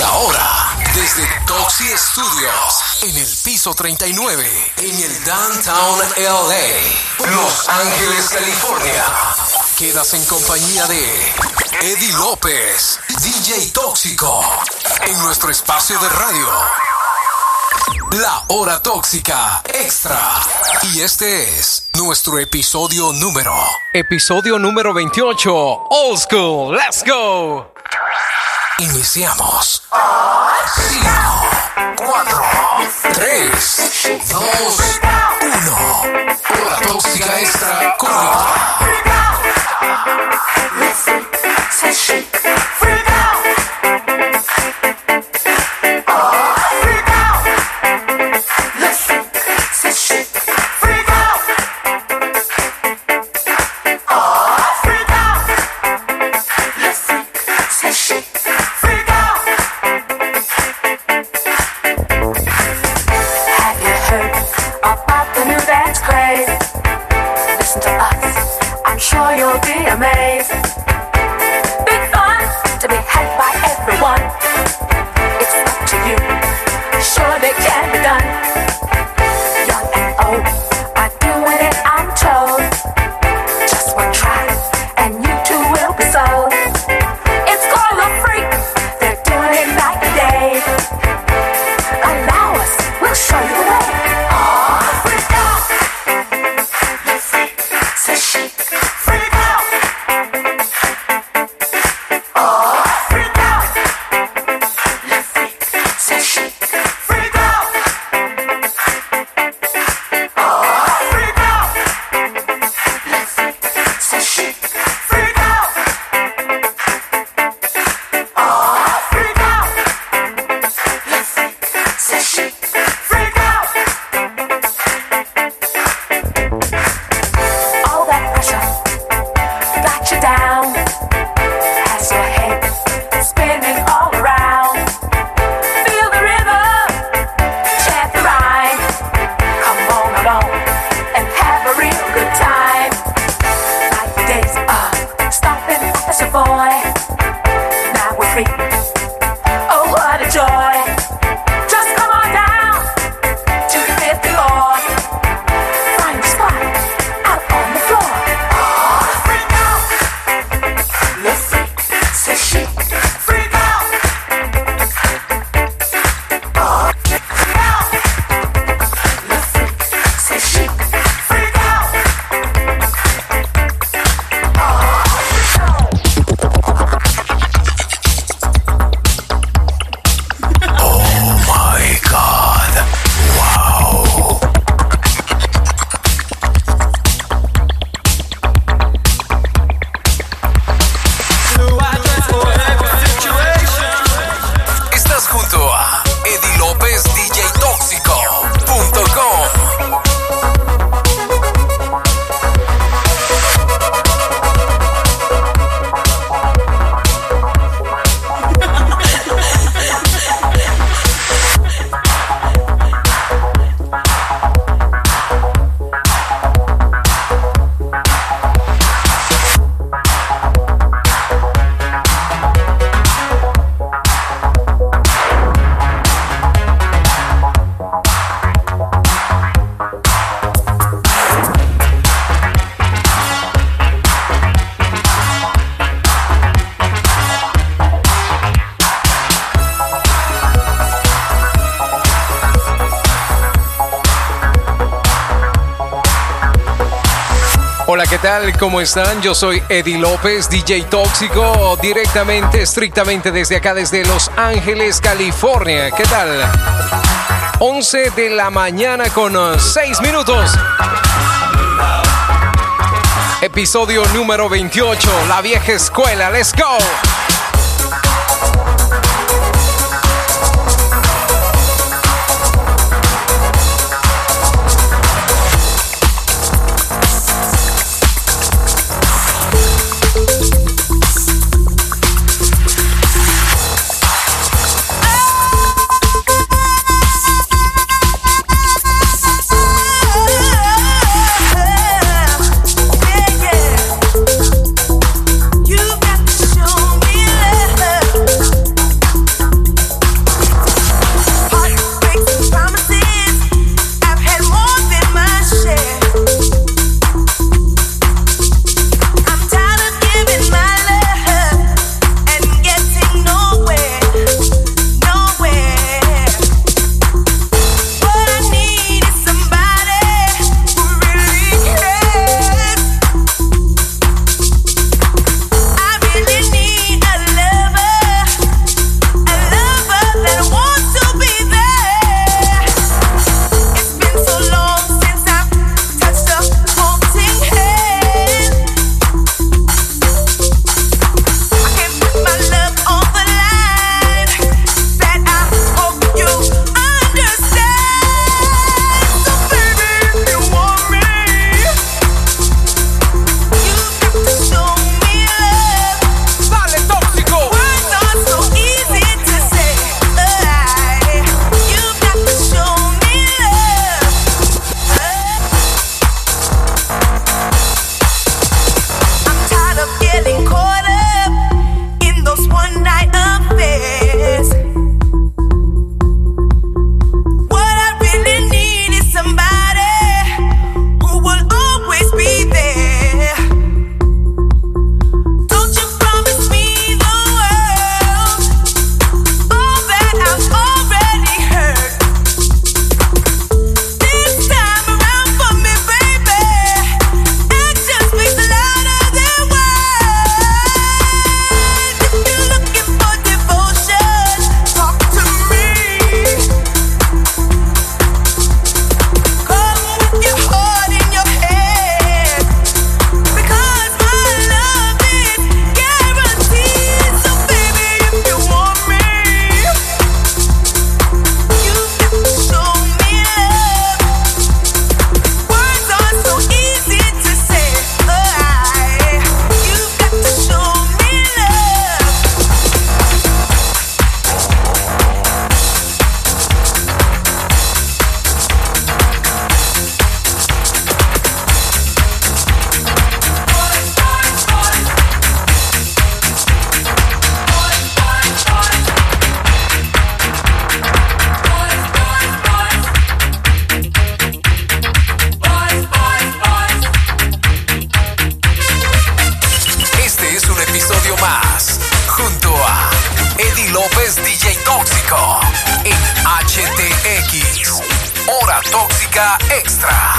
Y ahora, desde Toxie Studios, en el piso 39, en el Downtown LA, Los Ángeles, California, quedas en compañía de Eddie López, DJ Tóxico, en nuestro espacio de radio, La Hora Tóxica Extra. Y este es nuestro episodio número 28, Old School. Let's go. Iniciamos. 5, 4, 3, 2, 1. Hora Tóxica Extra con ¿Cómo están? Yo soy Eddie López, DJ Tóxico, directamente, estrictamente desde acá, desde Los Ángeles, California. ¿Qué tal? 11 de la mañana con 6 minutos. Episodio número 28, La Vieja Escuela. ¡Let's go! You got to show me. más junto a Eddie López, DJ Tóxico, en HTX, Hora Tóxica Extra.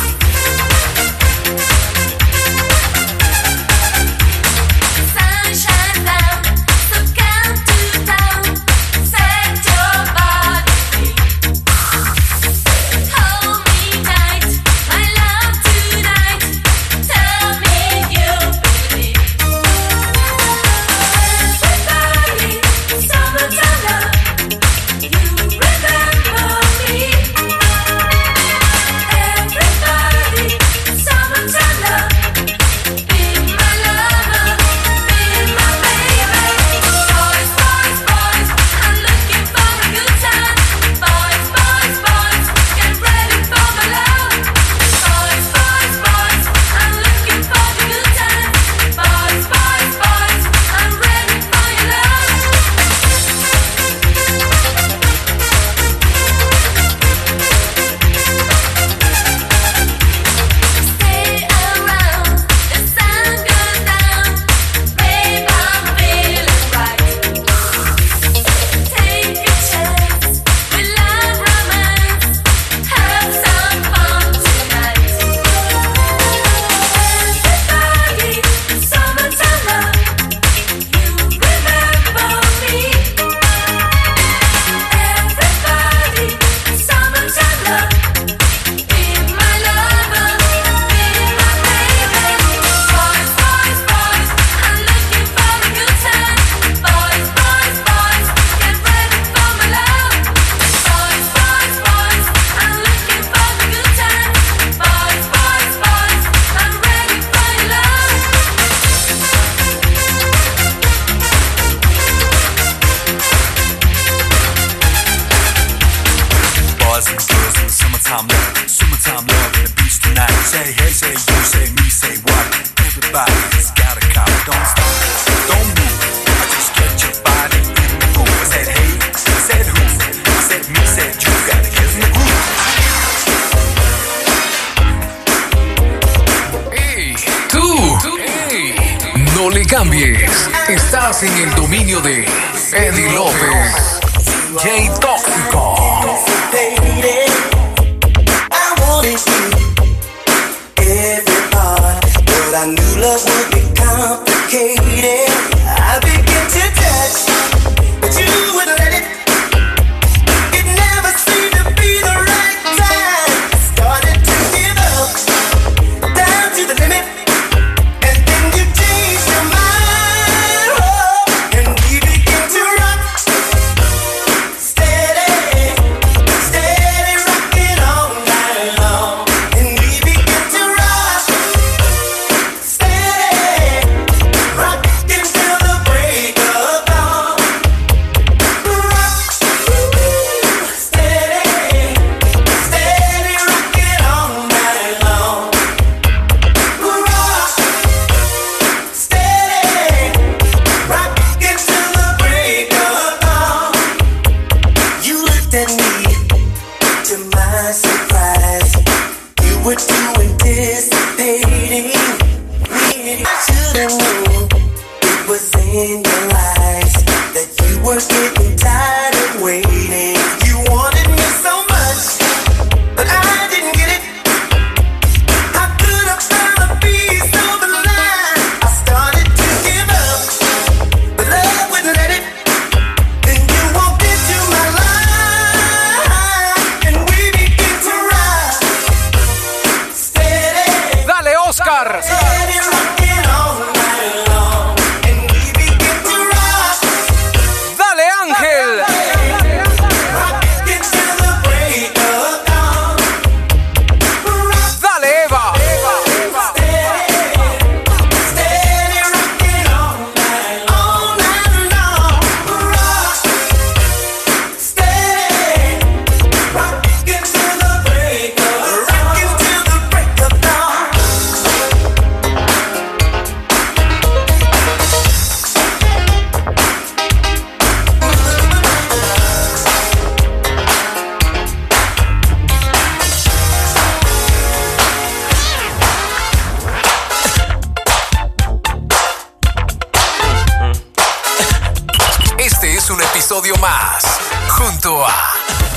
un episodio más junto a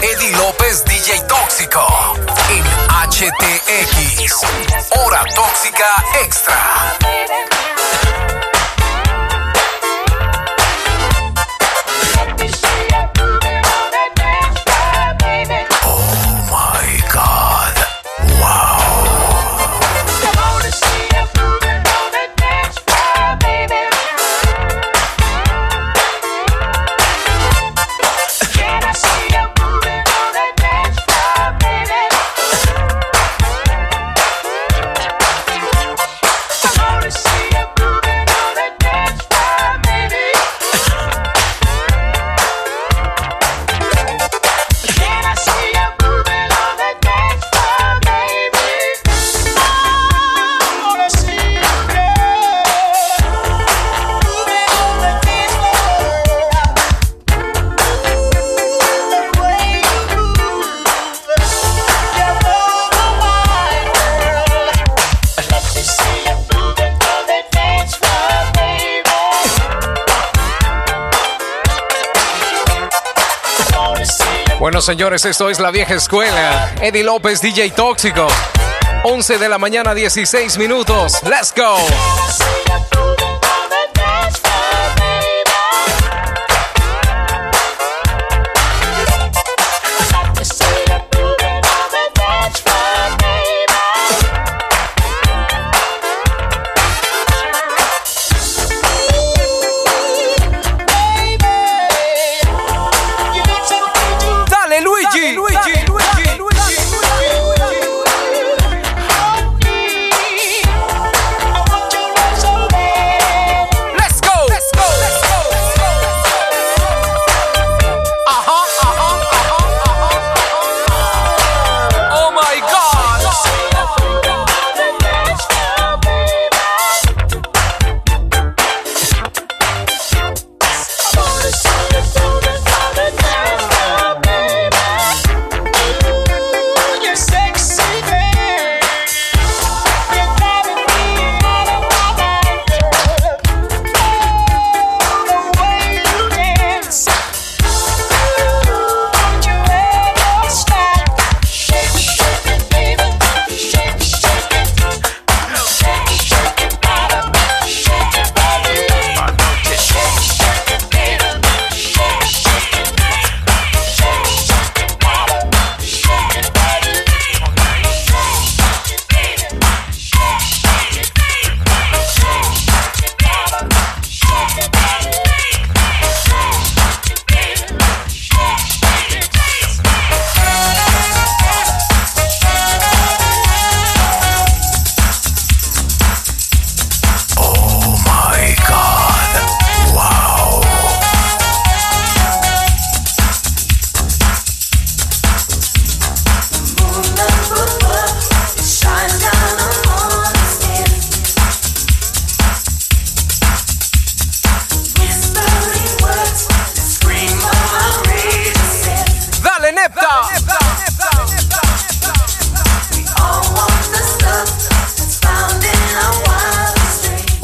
Eddie López, DJ Tóxico, en HTX, Hora Tóxica Extra. Bueno, señores, esto es La Vieja Escuela. Eddie López, DJ Tóxico. 11 de la mañana, 16 minutos. ¡Let's go!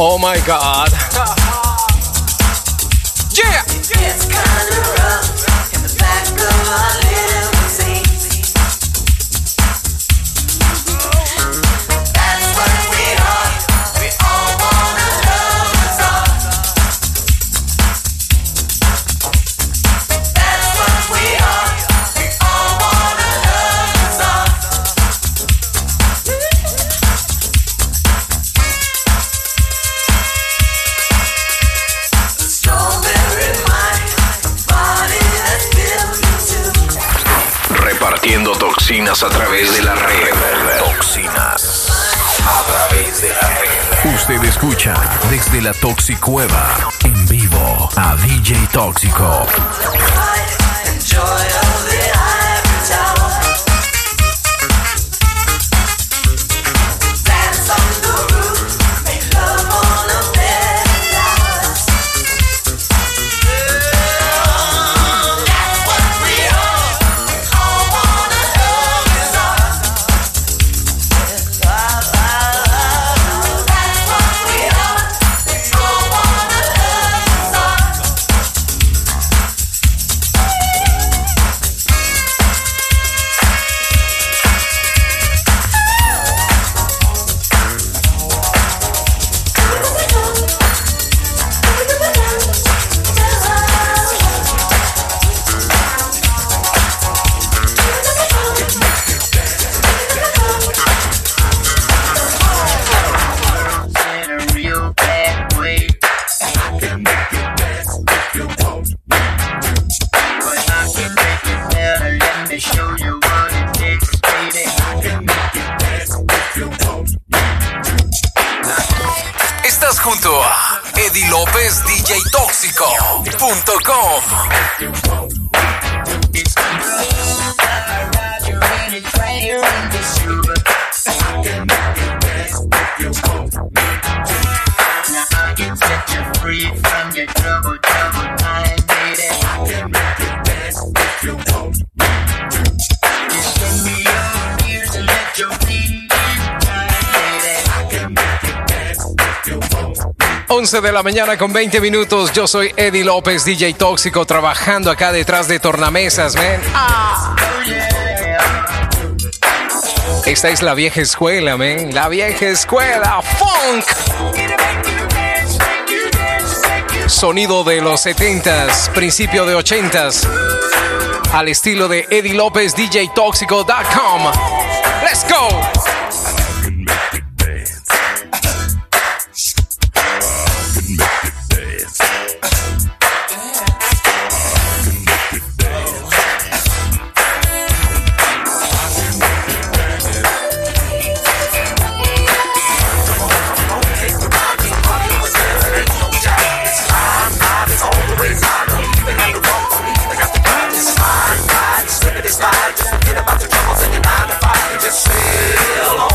Oh my God. Yeah. It gets kinda rough in the back of our limousine. That's what we are. We all wanna love us all. That's what we are. We all wanna love us all. Repartiendo toxinas a través de la red. Toxinas a través de la red. Usted escucha desde la Toxicueva en vivo a DJ Tóxico. es djtóxico.com. De la mañana con 20 minutos. Yo soy Eddie López, DJ Tóxico, trabajando acá detrás de tornamesas, man. Esta es la vieja escuela, man. La vieja escuela, funk. Sonido de los 70s, principio de 80s. Al estilo de Eddie López, DJTóxico.com. Let's go. About the troubles in your 9 to 5, just feel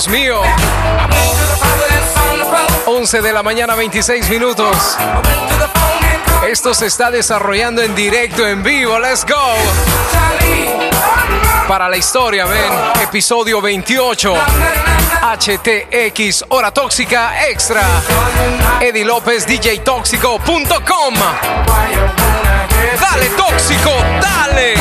Dios mío. 11 de la mañana, 26 minutos. Esto se está desarrollando en directo, en vivo. Let's go. Para la historia, ven. Episodio 28. HTX, Hora Tóxica Extra. Eddie López, DJ Tóxico.com. Dale, Tóxico, dale.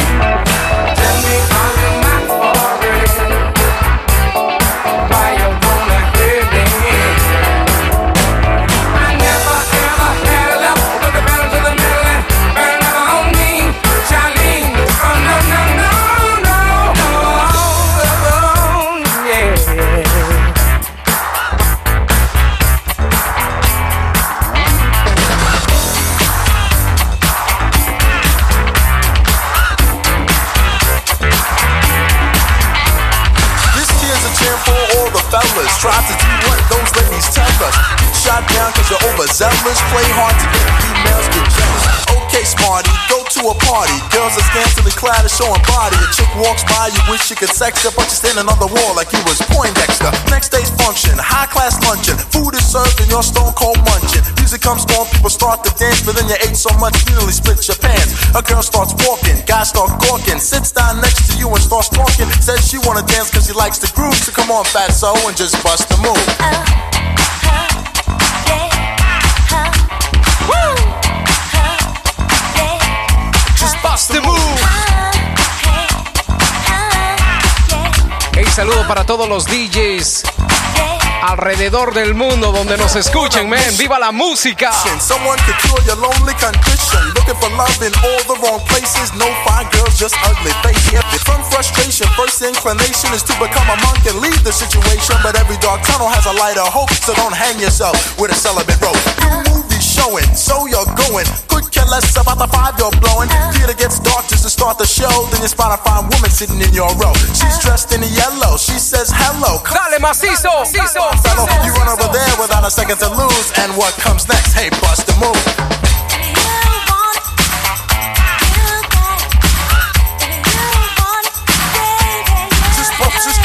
Try to do what those ladies tell us. Get shot down cause you're overzealous. Play hard to get females get jealous. Okay, smarty, go to a party. Girls are scantily clad and showing body. A chick walks by, you wish you could sex her, but you're standing on the wall like you was Poindexter. Next day's function, high class luncheon. Food is served and you're stone cold munching. Music comes on, people start to dance, but then you ate so much you nearly split your pants. A girl starts walking, guys start gawking. Sits down next to you and starts talking. Says she wanna dance cause she likes the groove. So come on, fatso, and just bust the move. Just bust the move. Hey, saludo para todos los DJs alrededor del mundo donde nos escuchen, man. ¡Viva la música! Someone could cure your lonely condition. Looking for love in all the wrong places. No fine girls, just ugly faces. From frustration, first inclination is to become a monk and leave the situation. But every dark tunnel has a light of hope, so don't hang yourself with a celibate rope. New movie showing, so you're going. Could care less about the five you're blowing. Theater gets dark just to start the show. Then you spot a fine woman sitting in your row. She's dressed in yellow, she says hello. Dale, macizo, macizo. Fellow, you run over there without a second to lose. And what comes next? Hey, bust the move. Just bust, just.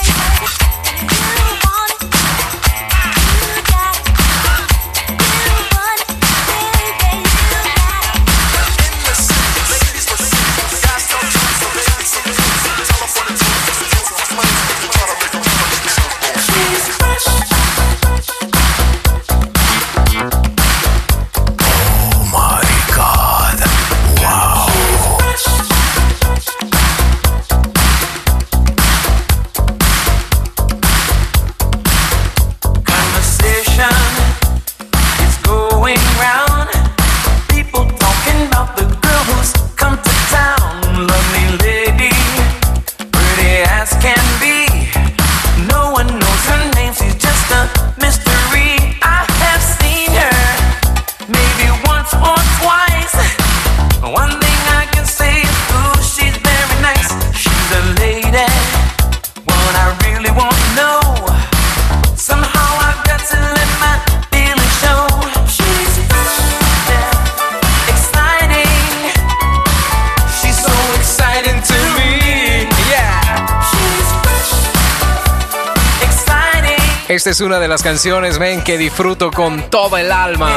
Esta es una de las canciones, ven, que disfruto con toda el alma.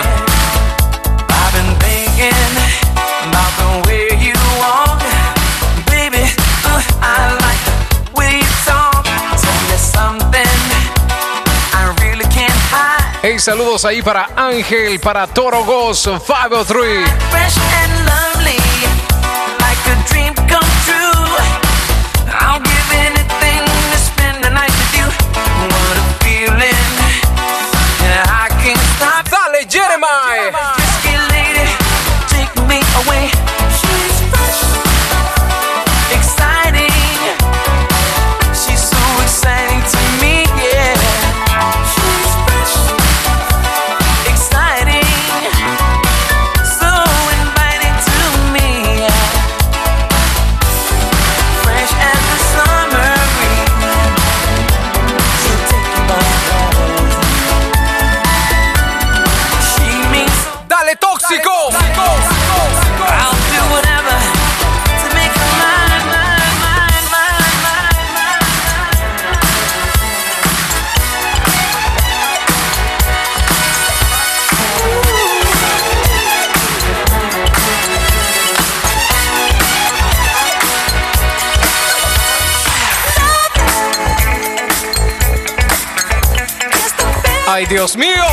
Hey, saludos ahí para Ángel, para Toro Goss, 503. ¡Ay, Dios mío!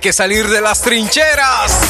Que salir de las trincheras.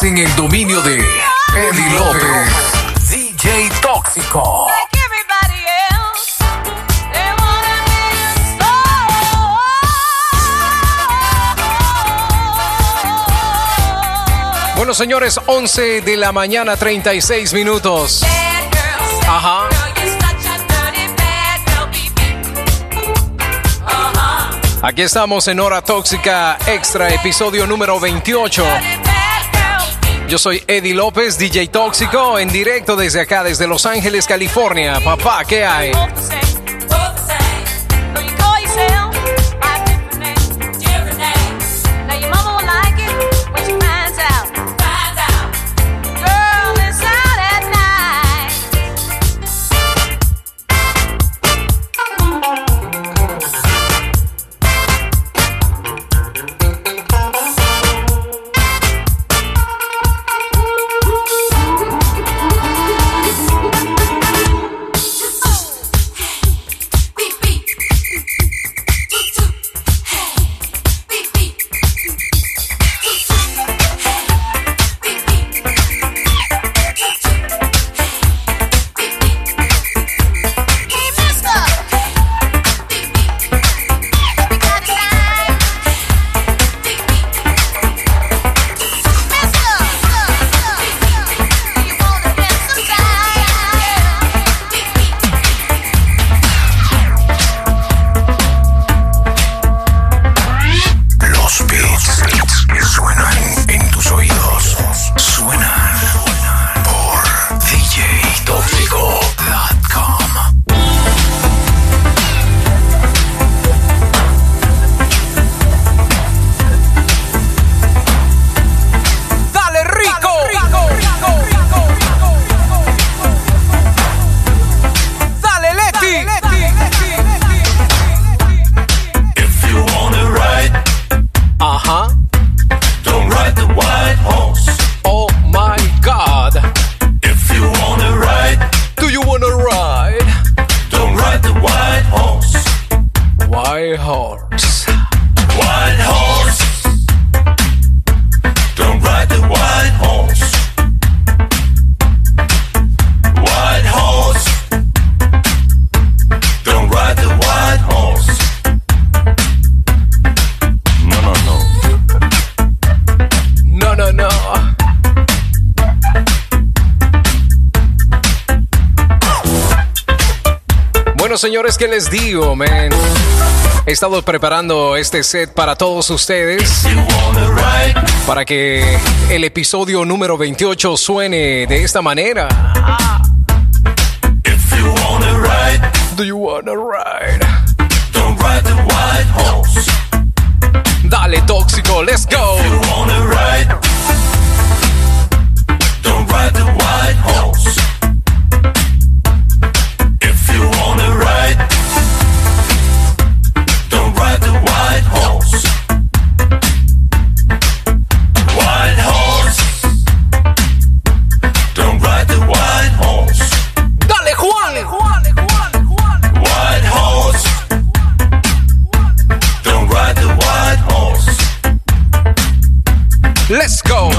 En el dominio de Eddie López, DJ Tóxico. Bueno, señores, 11 de la mañana, 36 minutos. Ajá. Aquí estamos en Hora Tóxica Extra, episodio número 28. Yo soy Eddie López, DJ Tóxico, en directo desde acá, desde Los Ángeles, California. Papá, ¿qué hay? Señores, ¿qué les digo, man? He estado preparando este set para todos ustedes para que el episodio número 28 suene de esta manera. Do you wanna ride? Don't ride the white horse. Dale, Tóxico, let's go. If you wanna ride, don't ride the white horse. Let's go.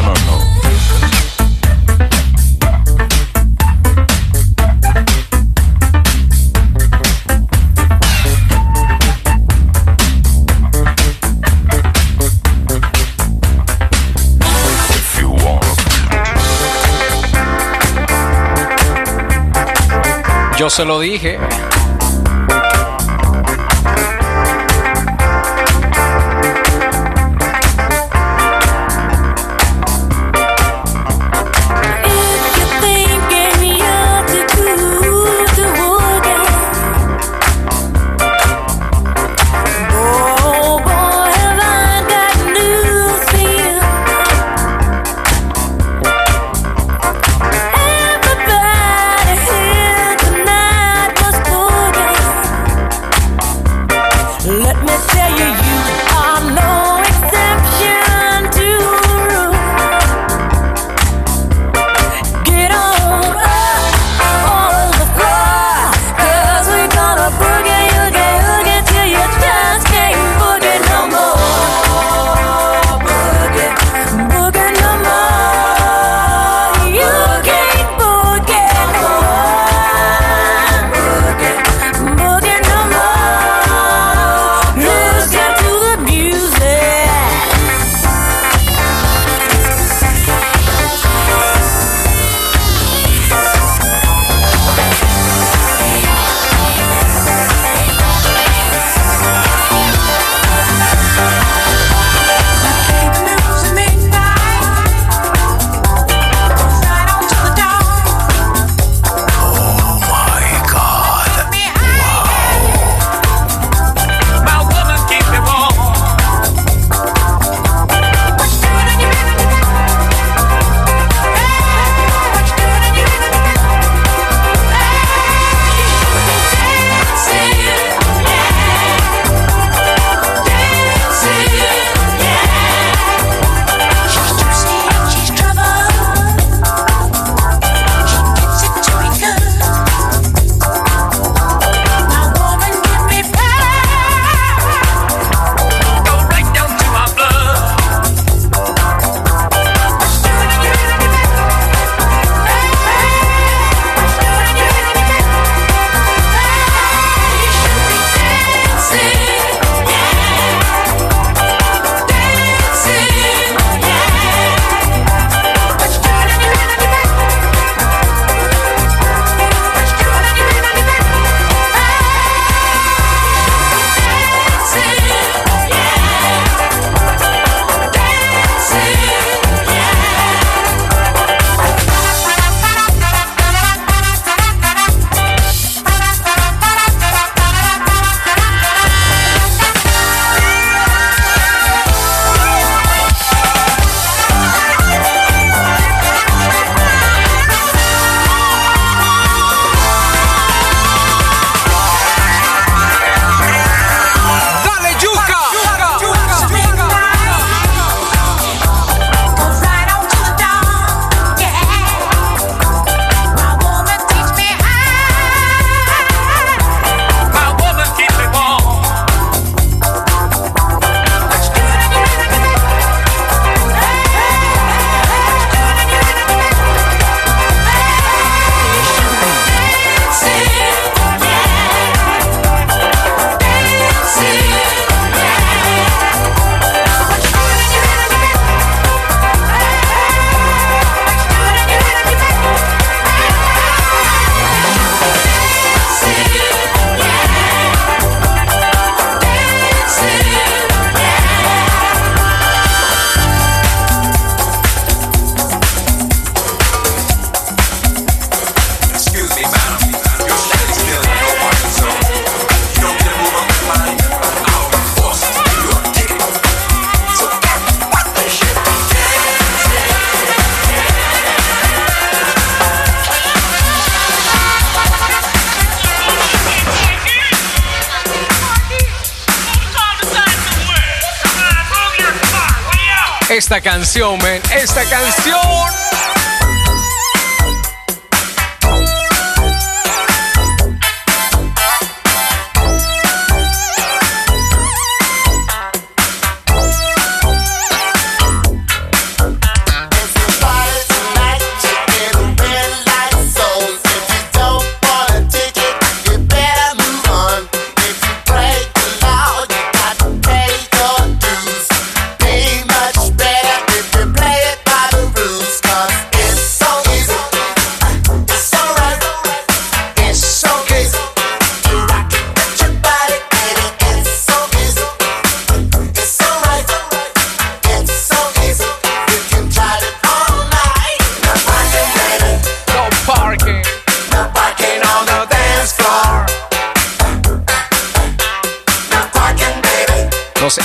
Yo se lo dije. esta canción, man. Esta canción.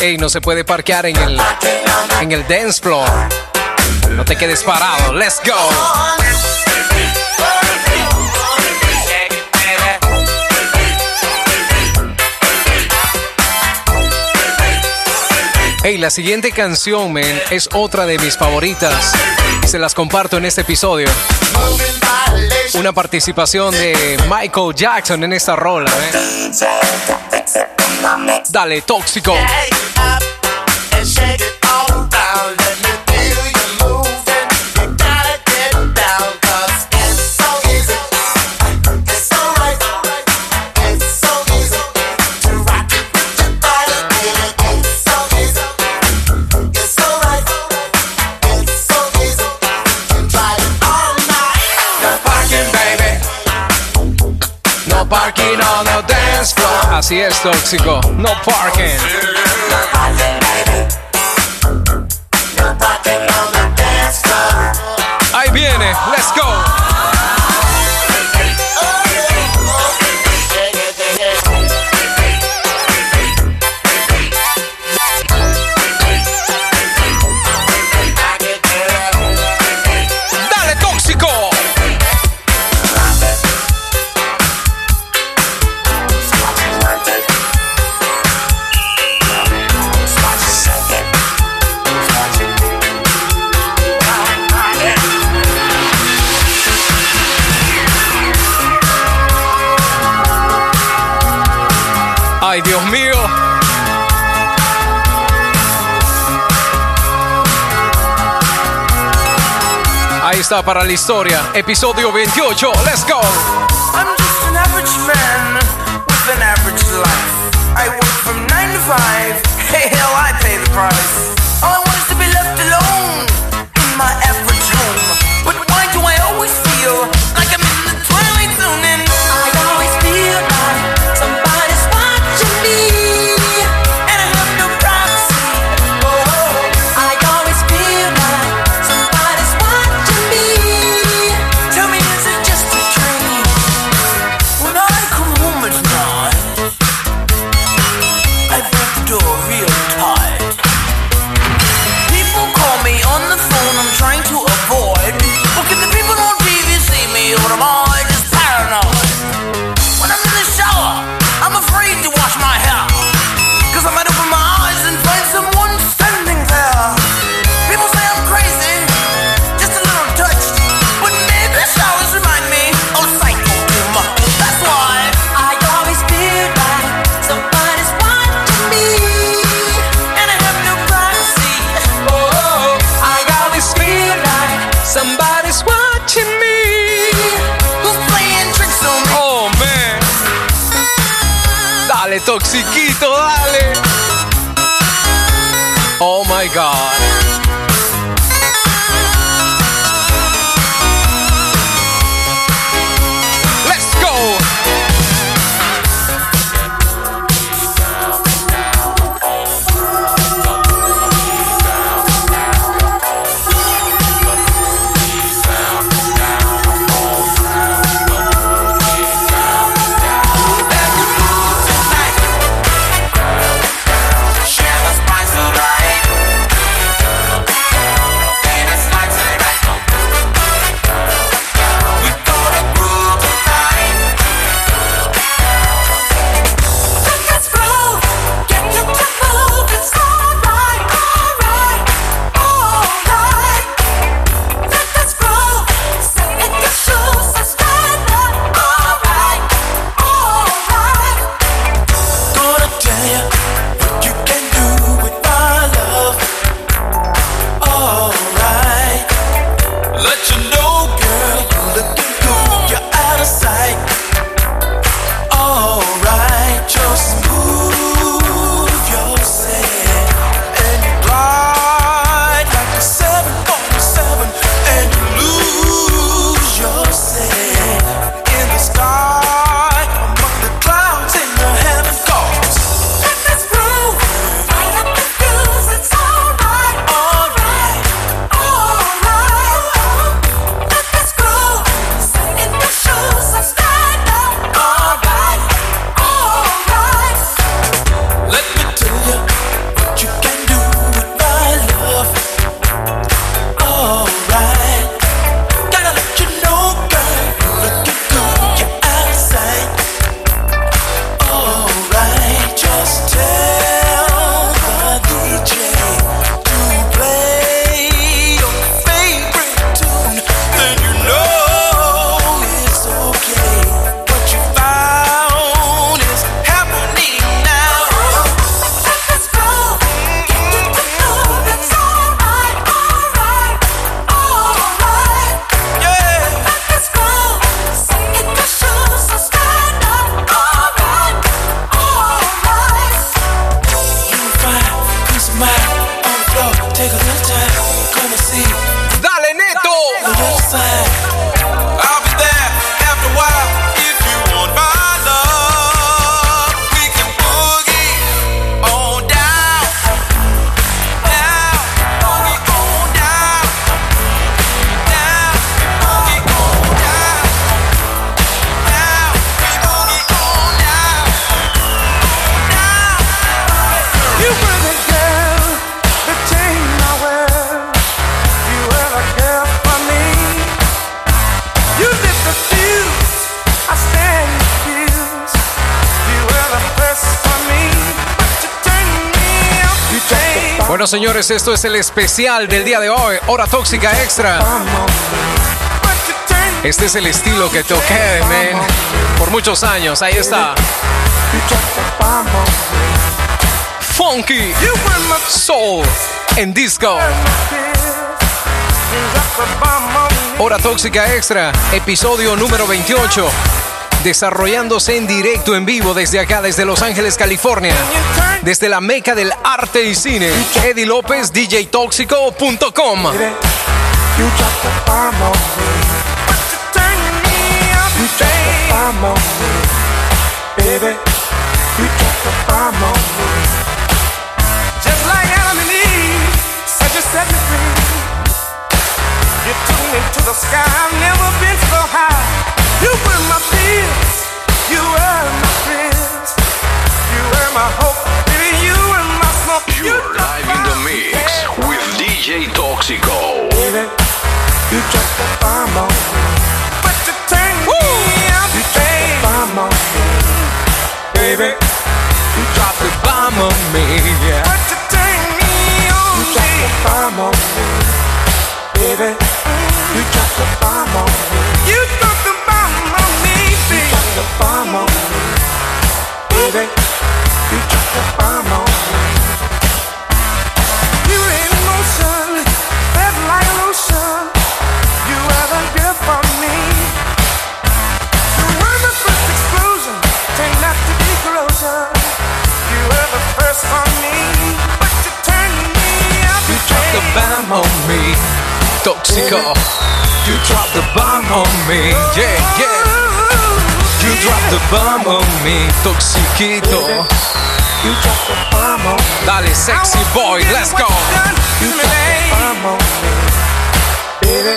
Ey, no se puede parquear en el dance floor. No te quedes parado. Let's go. Hey, la siguiente canción, man, es otra de mis favoritas. Se las comparto en este episodio. Una participación de Michael Jackson en esta rola, ¿eh? Dale, Tóxico. Así es, Tóxico. No parking. Ahí viene. Let's go. Ay, Dios mío. Ahí está para la historia. Episodio 28. Let's go. I'm just an average man with an average life. I work from 9 to 5. Hey, hell, I pay the price. All I want is to be left alone in my average home. But why do I always feel like I'm in the twilight zone? And I always feel like Toxiquito, dale. Oh my God. Let's go. Bueno, señores, esto es el especial del día de hoy, Hora Tóxica Extra. Este es el estilo que toqué, man, por muchos años. Ahí está. Funky, soul and disco. Hora Tóxica Extra, episodio número 28. Desarrollándose en directo, en vivo, desde acá, desde Los Ángeles, California. Desde la meca del arte y cine. Eddie López, DJTóxico.com. To the sky, I've never been so high. You were my fears, you were my friends, you were my hope, baby, you were my smoke. You're live in the mix with DJ Tóxico. Baby, you dropped the bomb on me, but you turned me up. You dropped the bomb on me, baby, you dropped the bomb on me, yeah. But you turned me on, you dropped the bomb on me, baby. You dropped the bomb on me. You dropped the bomb on me, baby. You dropped the bomb on me, baby. You dropped the bomb on me. You ain't emotion, red light ocean. You were the girl for me. You were the first explosion, turned out to be corrosion. You were the first for me, but you turned me up. You dropped the bomb on me. Tóxico, you dropped the bomb on me, yeah, yeah. You dropped the bomb on me, Toxiquito. You dropped the bomb on me. Dale, sexy boy, let's go. You dropped the bomb on me, baby.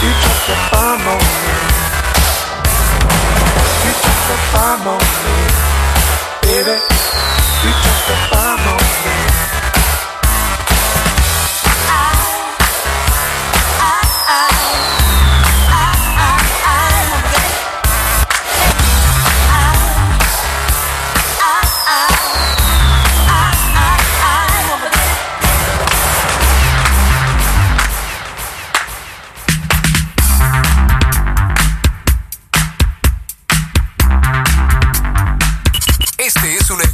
You dropped the bomb on me. You dropped the bomb on me, baby. You dropped the bomb on me.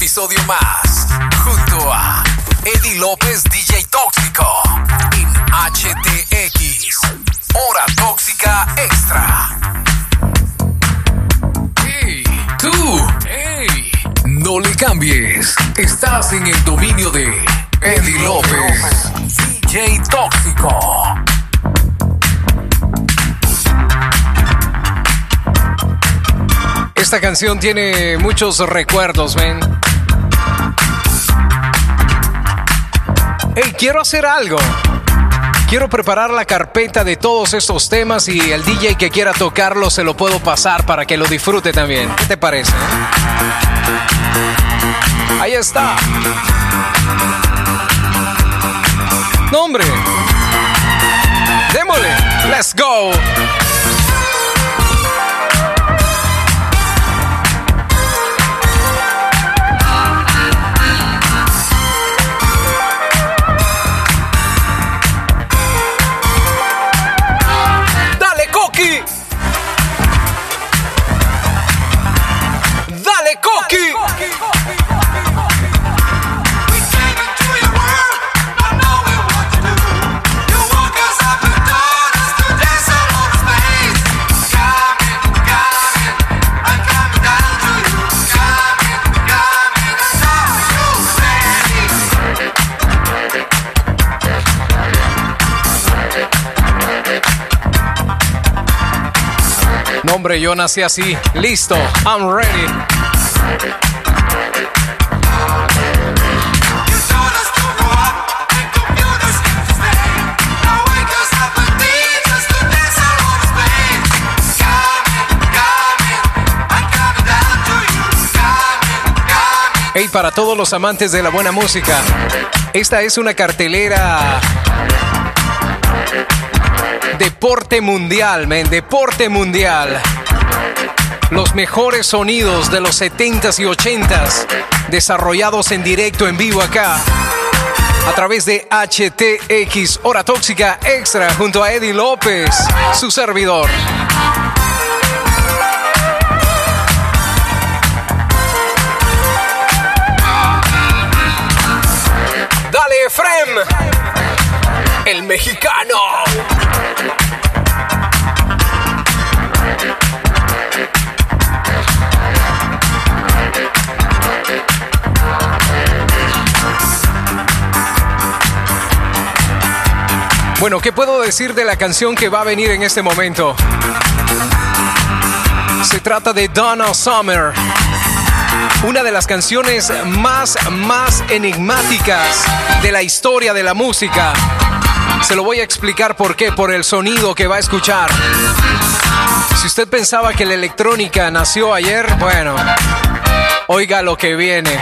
Episodio más junto a Eddie López, DJ Tóxico en HTX, Hora Tóxica Extra. Hey, tú, hey, no le cambies. Estás en el dominio de Eddie López, DJ Tóxico. Esta canción tiene muchos recuerdos, men. Hey, quiero hacer algo. Quiero preparar la carpeta de todos estos temas y el DJ que quiera tocarlo se lo puedo pasar para que lo disfrute también. ¿Qué te parece? Ahí está. No, hombre. Démosle. Let's go. Hombre, yo nací así. Listo. I'm ready. Hey, para todos los amantes de la buena música, esta es una cartelera... Deporte mundial, men, deporte mundial. Los mejores sonidos de los 70s y 80s desarrollados en directo, en vivo acá. a través de HTX, Hora Tóxica Extra, junto a Eddie López, su servidor. Dale, Efrem, el mexicano. Bueno, ¿qué puedo decir de la canción que va a venir en este momento? Se trata de Donna Summer, una de las canciones más enigmáticas de la historia de la música. Se lo voy a explicar por qué, por el sonido que va a escuchar. Si usted pensaba que la electrónica nació ayer, bueno, oiga lo que viene.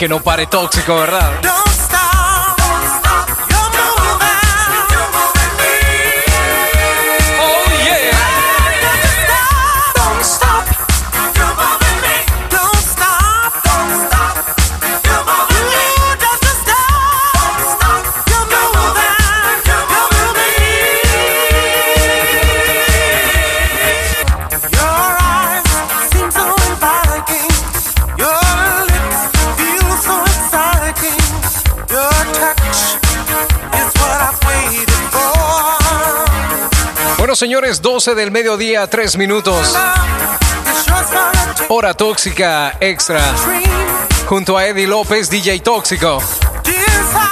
que no pare Tóxico, ¿verdad? Señores, 12 del mediodía, 3 minutos. Hora Tóxica Extra. Junto a Eddie López, DJ Tóxico.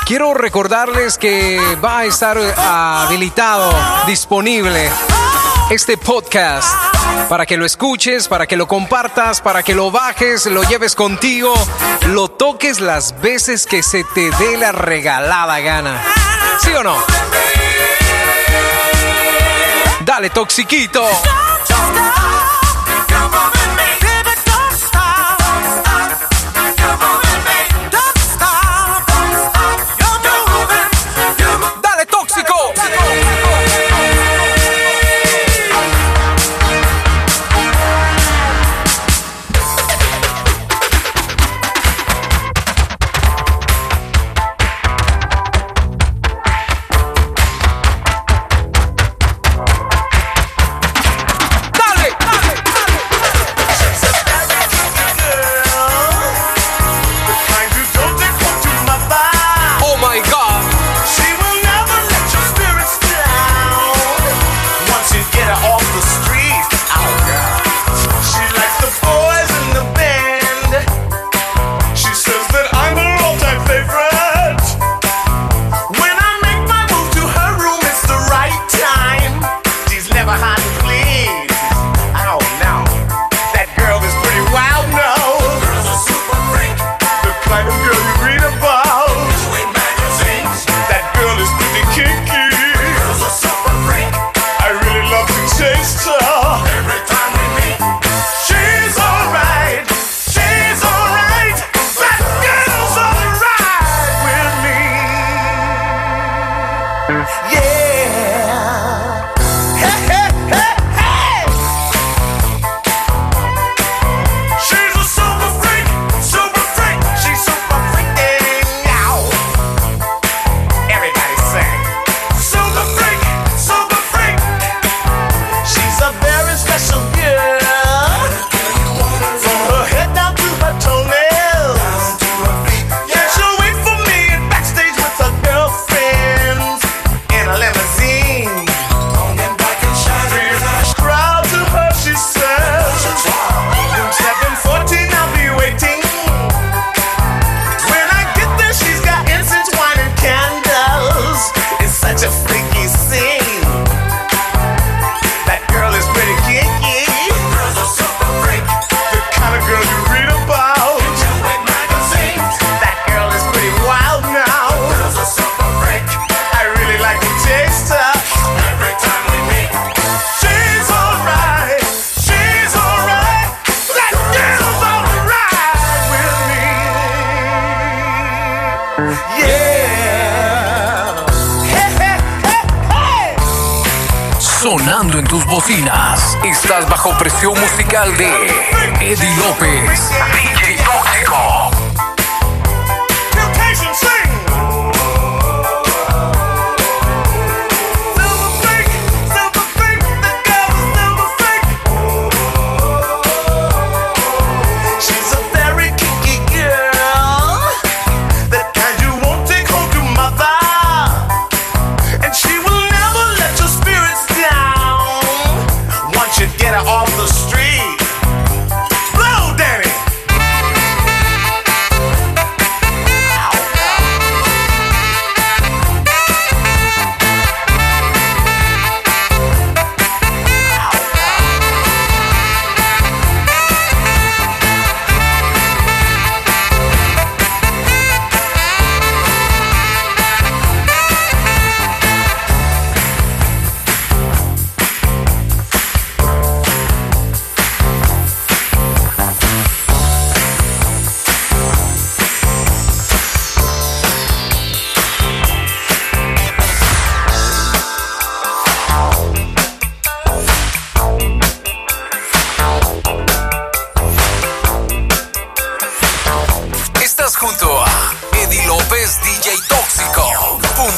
Quiero recordarles que va a estar habilitado, disponible este podcast para que lo escuches, para que lo compartas, para que lo bajes, lo lleves contigo, lo toques las veces que se te dé la regalada gana. ¿Sí o no? Dale, Toxiquito. Dale, Tóxico. Sonando en tus bocinas, estás bajo presión musical de Eddie López, DJ Tóxico. Off the street, blow, Danny. es djtóxico.com.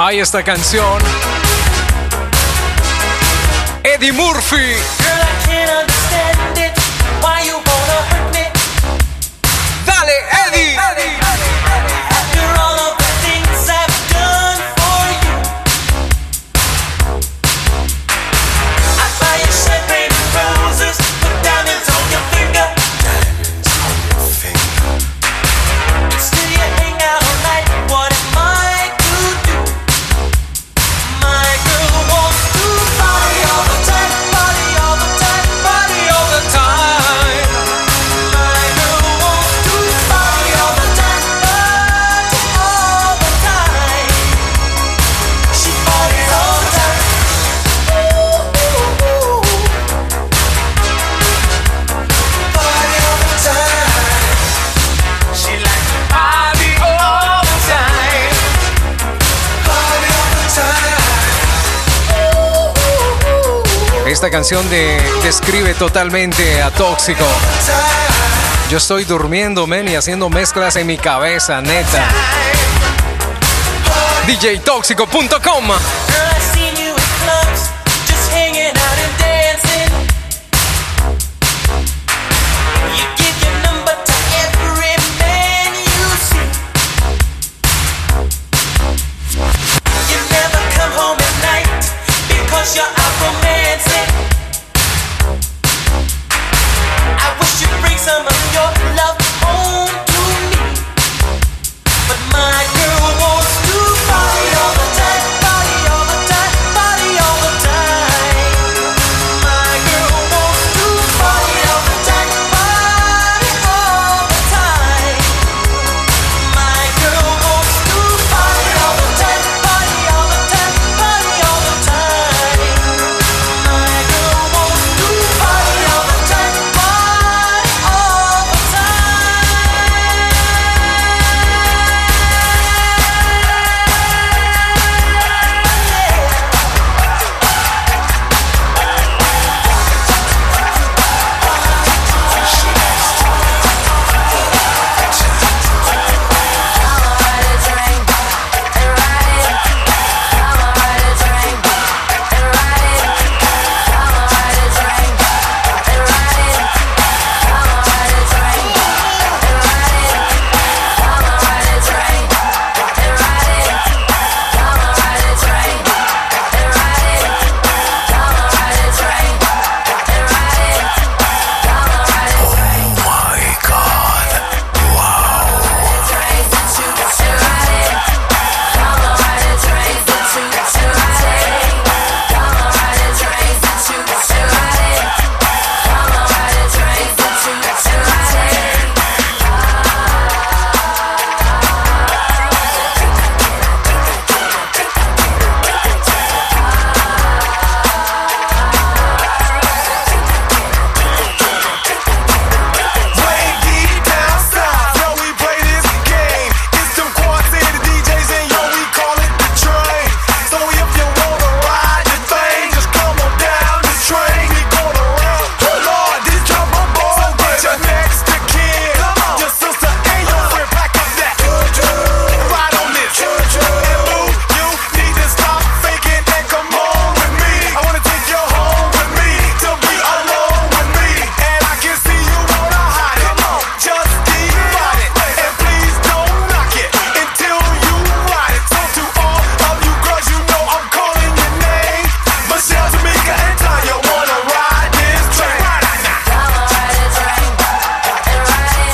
Hay esta canción, Eddie Murphy. Dale, Eddie. Esta canción describe totalmente a Tóxico. Yo estoy durmiendo, men, y haciendo mezclas en mi cabeza, neta. DJTóxico.com.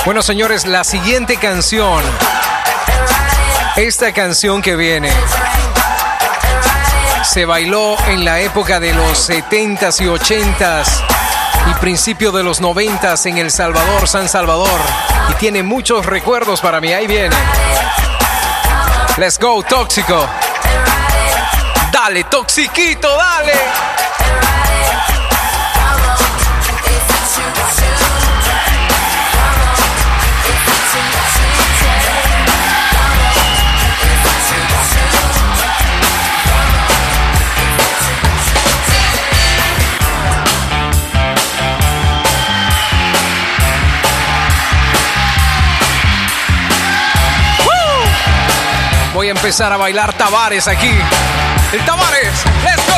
Bueno, señores, la siguiente canción, esta canción que viene, se bailó en la época de los 70s y 80s y principio de los 90s en El Salvador, San Salvador, y tiene muchos recuerdos para mí. Ahí viene. Let's go, Tóxico. Dale, Toxiquito, dale. Voy a empezar a bailar Tavares aquí. El Tavares, let's go.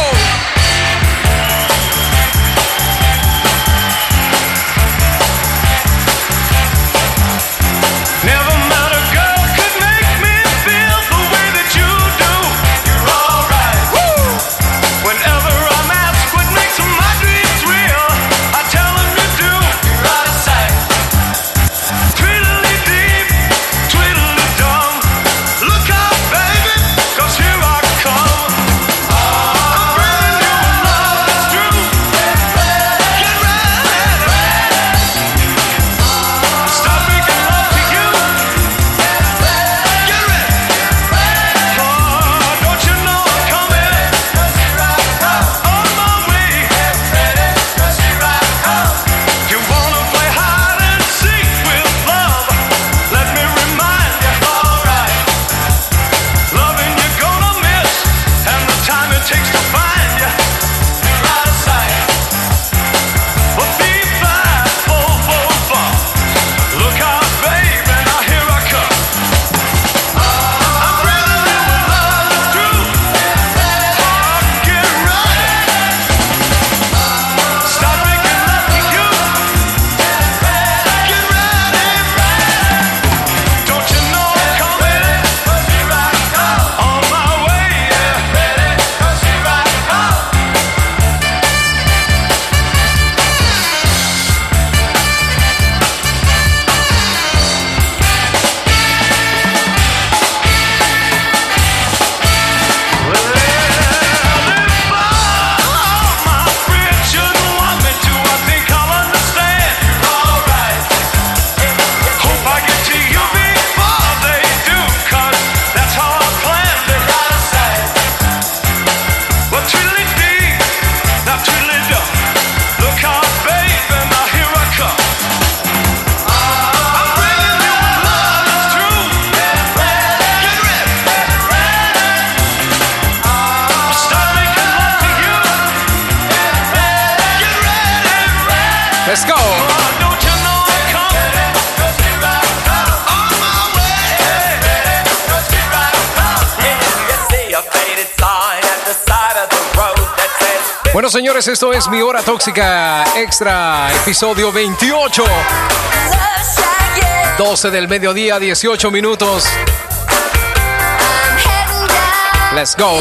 Bueno, señores, esto es Mi Hora Tóxica Extra, episodio 28. 12 del mediodía, 18 minutos. Let's go.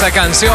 esa canción.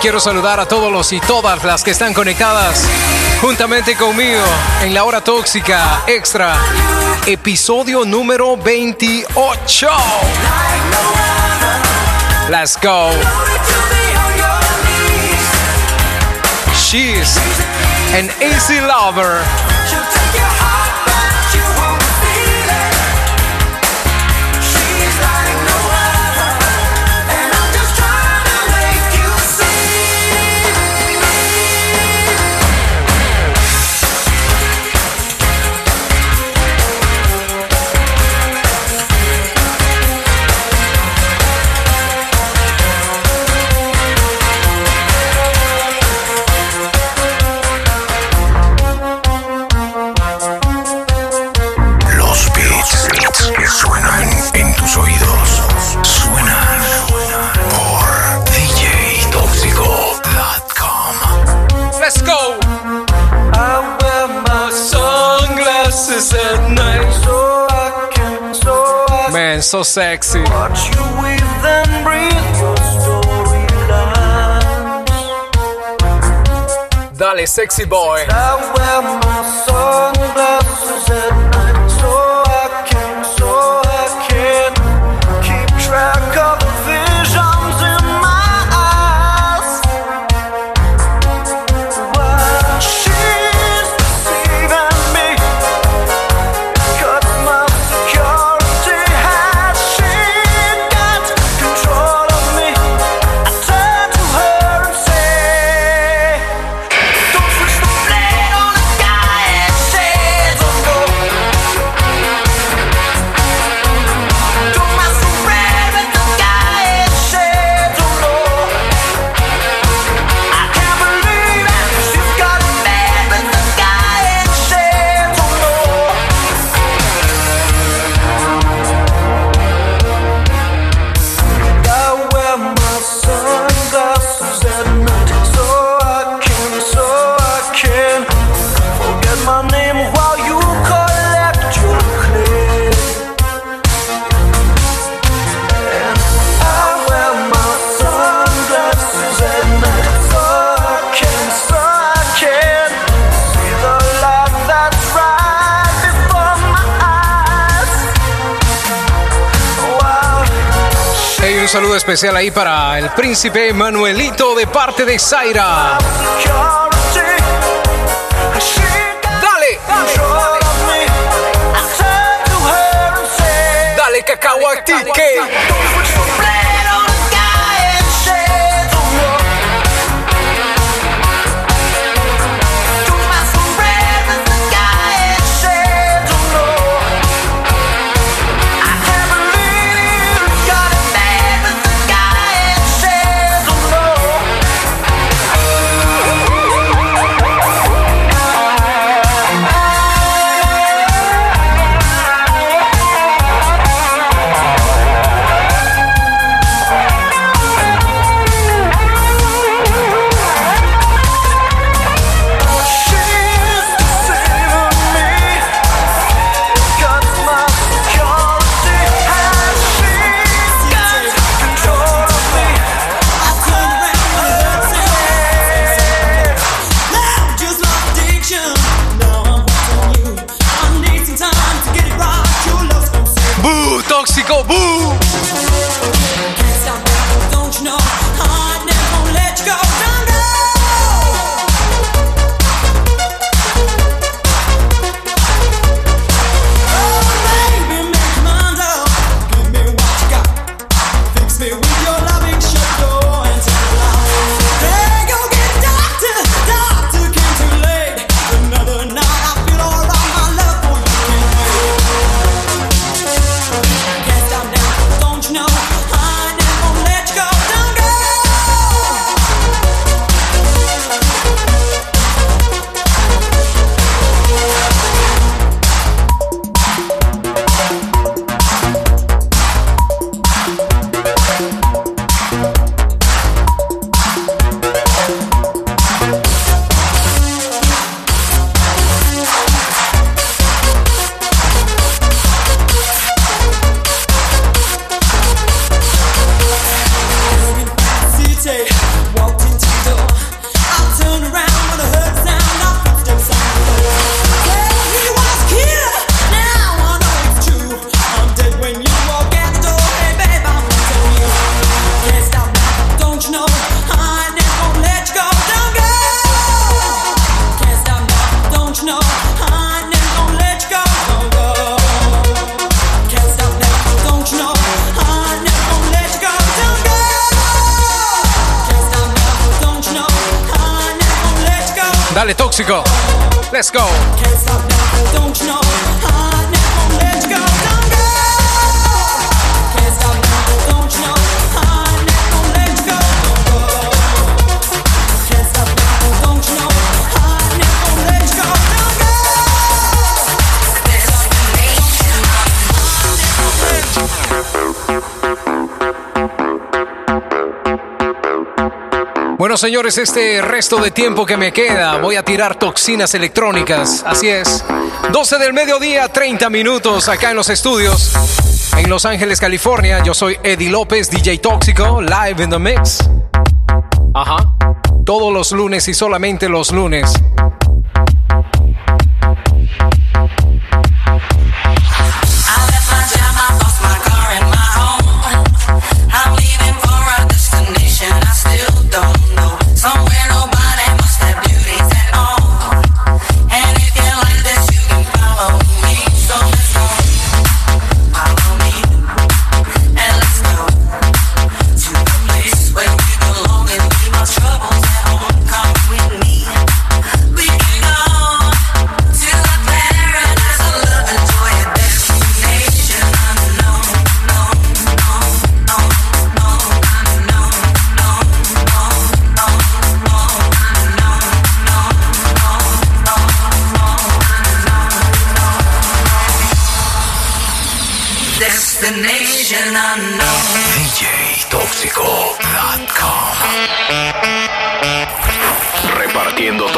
Quiero saludar a todos los y todas las que están conectadas juntamente conmigo en La Hora Tóxica Extra, episodio número 28. Let's go. She's an easy lover. So sexy. Watch you with and breathe your story lines. Dale, sexy boy. I wear my sunglasses at night, so I can keep track of the visions in my eyes. While she's deceiving me, cut my security. Un saludo especial ahí para el príncipe Manuelito de parte de Zaira. Dale, dale, cacahuatique. Tóxico. Let's go. Bueno, señores, este resto de tiempo que me queda voy a tirar toxinas electrónicas. Así es, 12 del mediodía, 30 minutos acá en los estudios en Los Ángeles, California. Yo soy Eddie López, DJ Tóxico, live in the mix. Ajá, todos los lunes y solamente los lunes.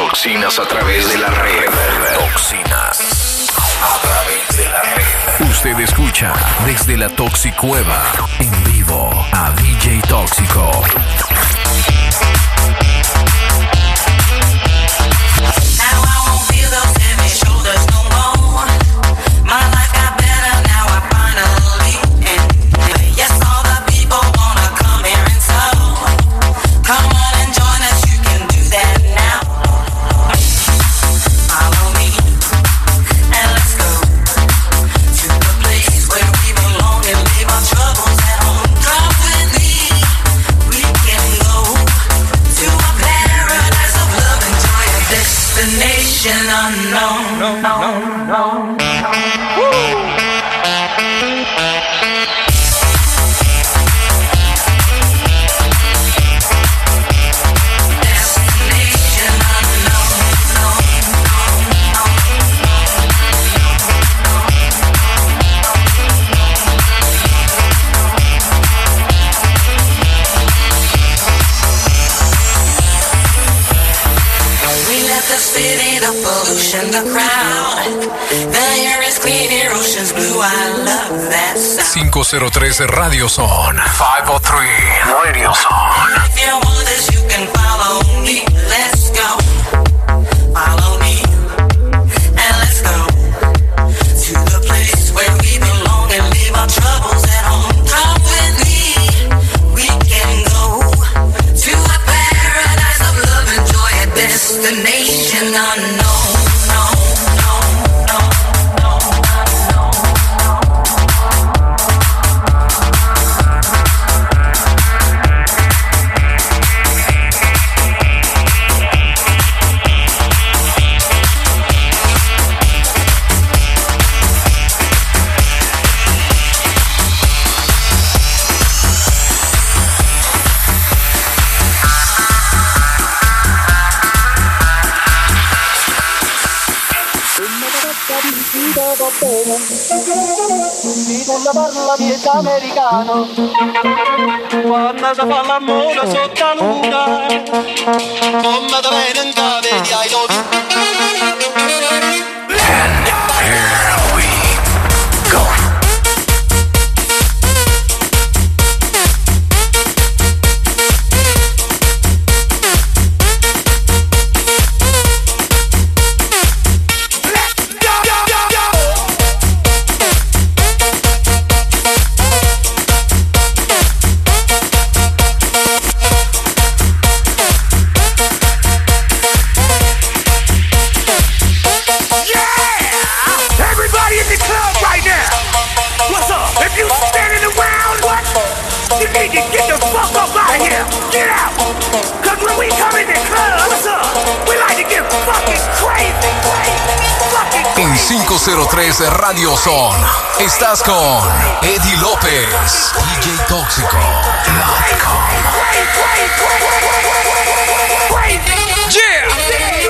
Toxinas a través de la red. Toxinas a través de la red. Usted escucha desde la Toxicueva en vivo a DJ Tóxico. Radio Zone 503 Radio Zone. If you want this, you can follow me. Let's go. Follow me and let's go to the place where we belong and leave our troubles at home. Come with me, we can go to a paradise of love and joy, a destination unknown. La pieza americano quando si fa l'amore sotto la luna come da venenta vedi ai doni. And here we go. en 503 Radio Zone. Estás con Eddie López, DJ Tóxico.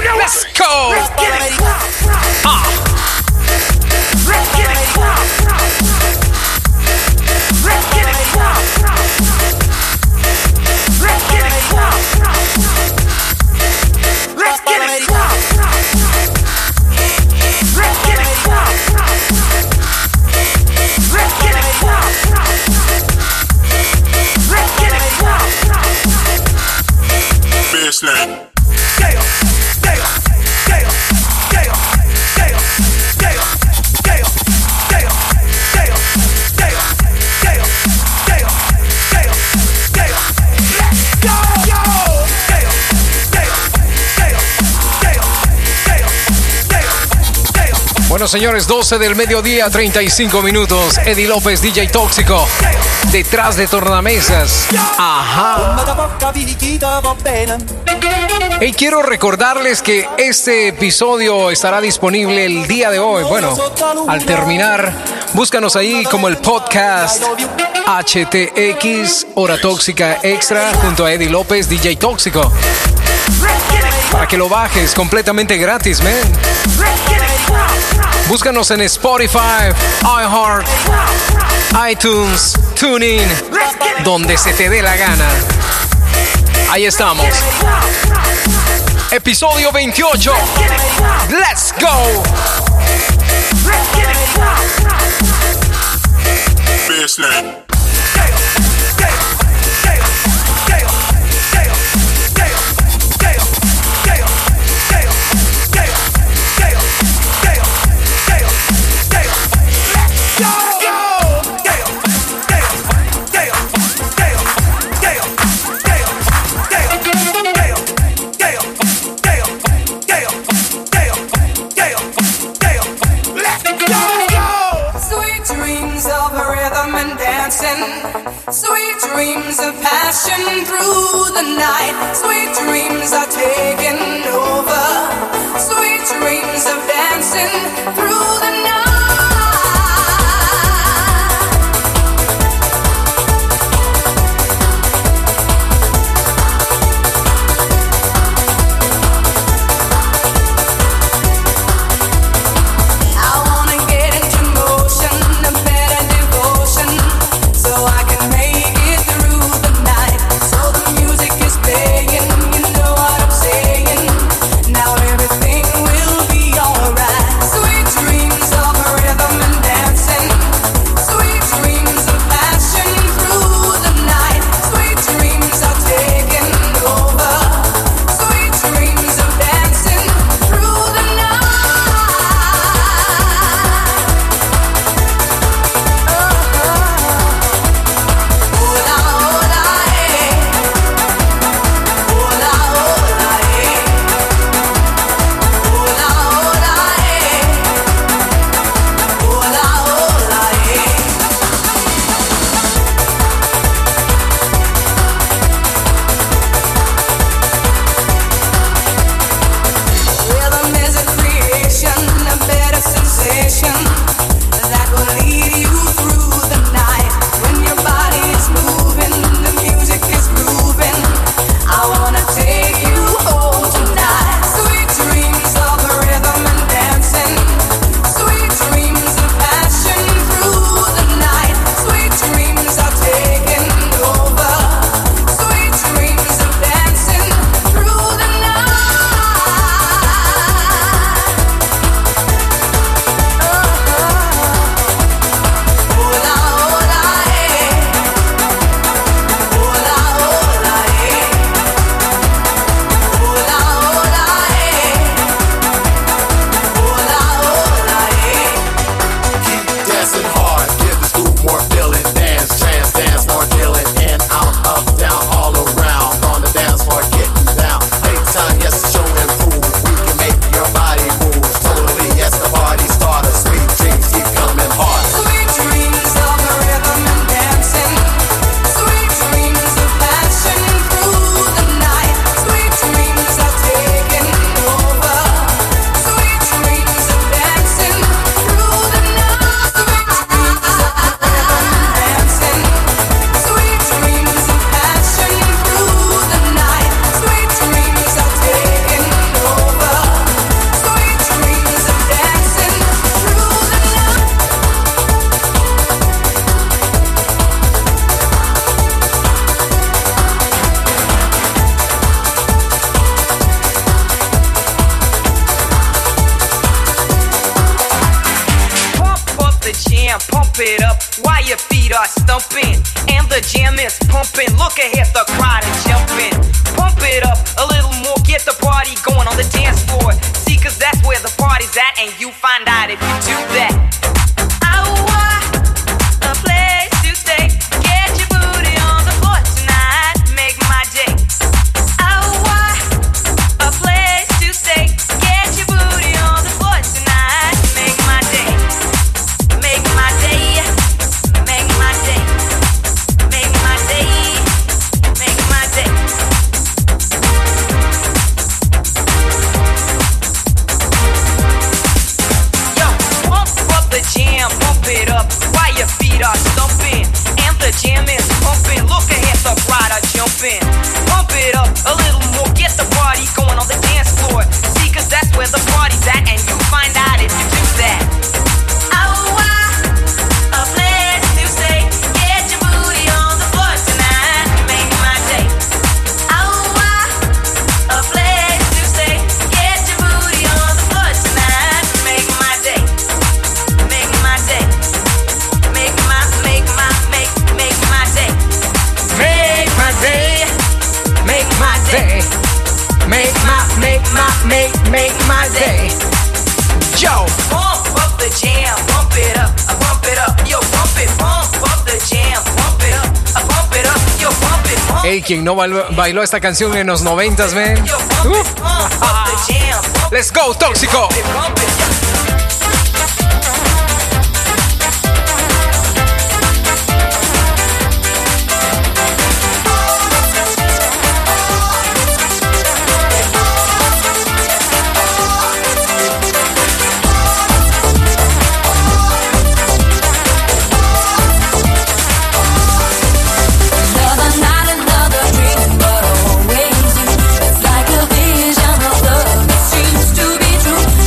Yeah, let's go. Let's get it. Let's get it. Let's get it. Let's get it. Let's get it. Business. Bueno, señores, 12 del mediodía, 35 minutos. Eddie López, DJ Tóxico, detrás de tornamesas. Ajá. Y quiero recordarles que este episodio estará disponible el día de hoy. Bueno, al terminar, búscanos ahí como el podcast HTX, Hora Tóxica Extra, junto a Eddie López, DJ Tóxico. Para que lo bajes completamente gratis, man. Búscanos en Spotify, iHeart, iTunes, TuneIn, donde se te dé la gana. Ahí estamos. Episodio 28. Let's go. Business. Sweet dreams of passion through the night. Sweet dreams are taking over. Sweet dreams of dancing through the night. Sweet dreams. jam, pump it up while your feet are stumping. And the jam is pumping, look ahead, the crowd is jumping. Pump it up a little more, get the party going on the dance floor. See, cause that's where the party's at, and you find out if you do that. I want a place to stay, get your booty on the floor tonight, make my day. I want a place to stay, get your booty on the floor tonight, make my day. Make my day, make my day, make my day, make my day. Yo, pump up the jam, pump it up while your feet are thumping. And the jam is pumping, look ahead, the crowd are jumping. Pump it up a little more, get the party going on the dance floor. See, cause that's where the party's at, and you find out if you do that. I want a place to stay, get your booty on the floor tonight, make my day. I want a place to stay, get your booty on the floor tonight, make my day. Make my day, make my day. Make my day, make my day. Make my day. Yo, pump up the jam, pump it up, yo, pump it, pump up the jam, pump it up, yo, pump it, pump. Ey, quien no bailó esta canción en los 90s, man. Yo, pump it, pump up the jam, pump Let's go, Tóxico. it, pump it, yo.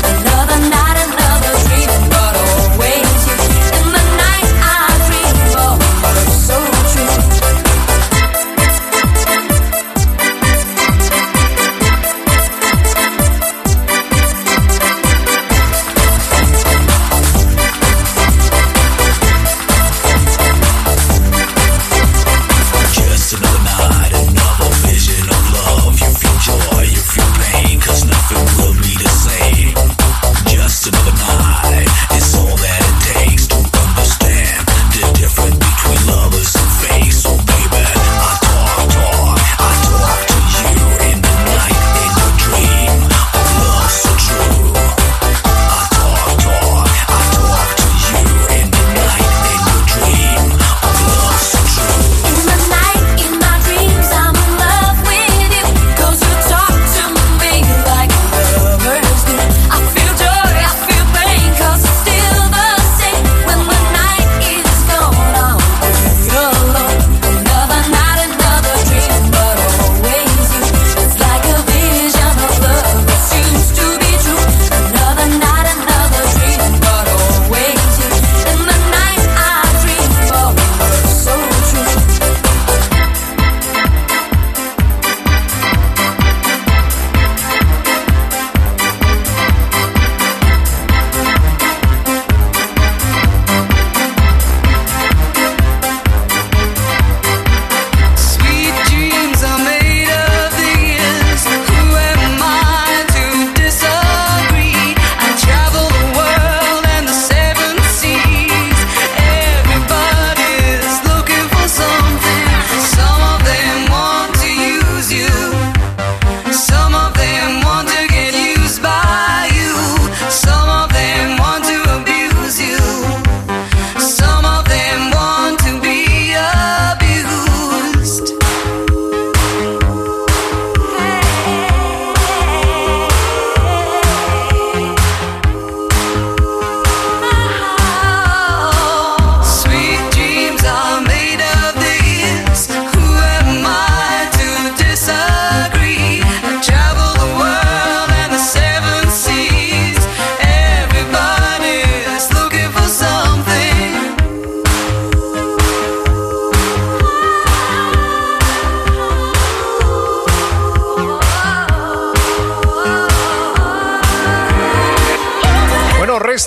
Another night.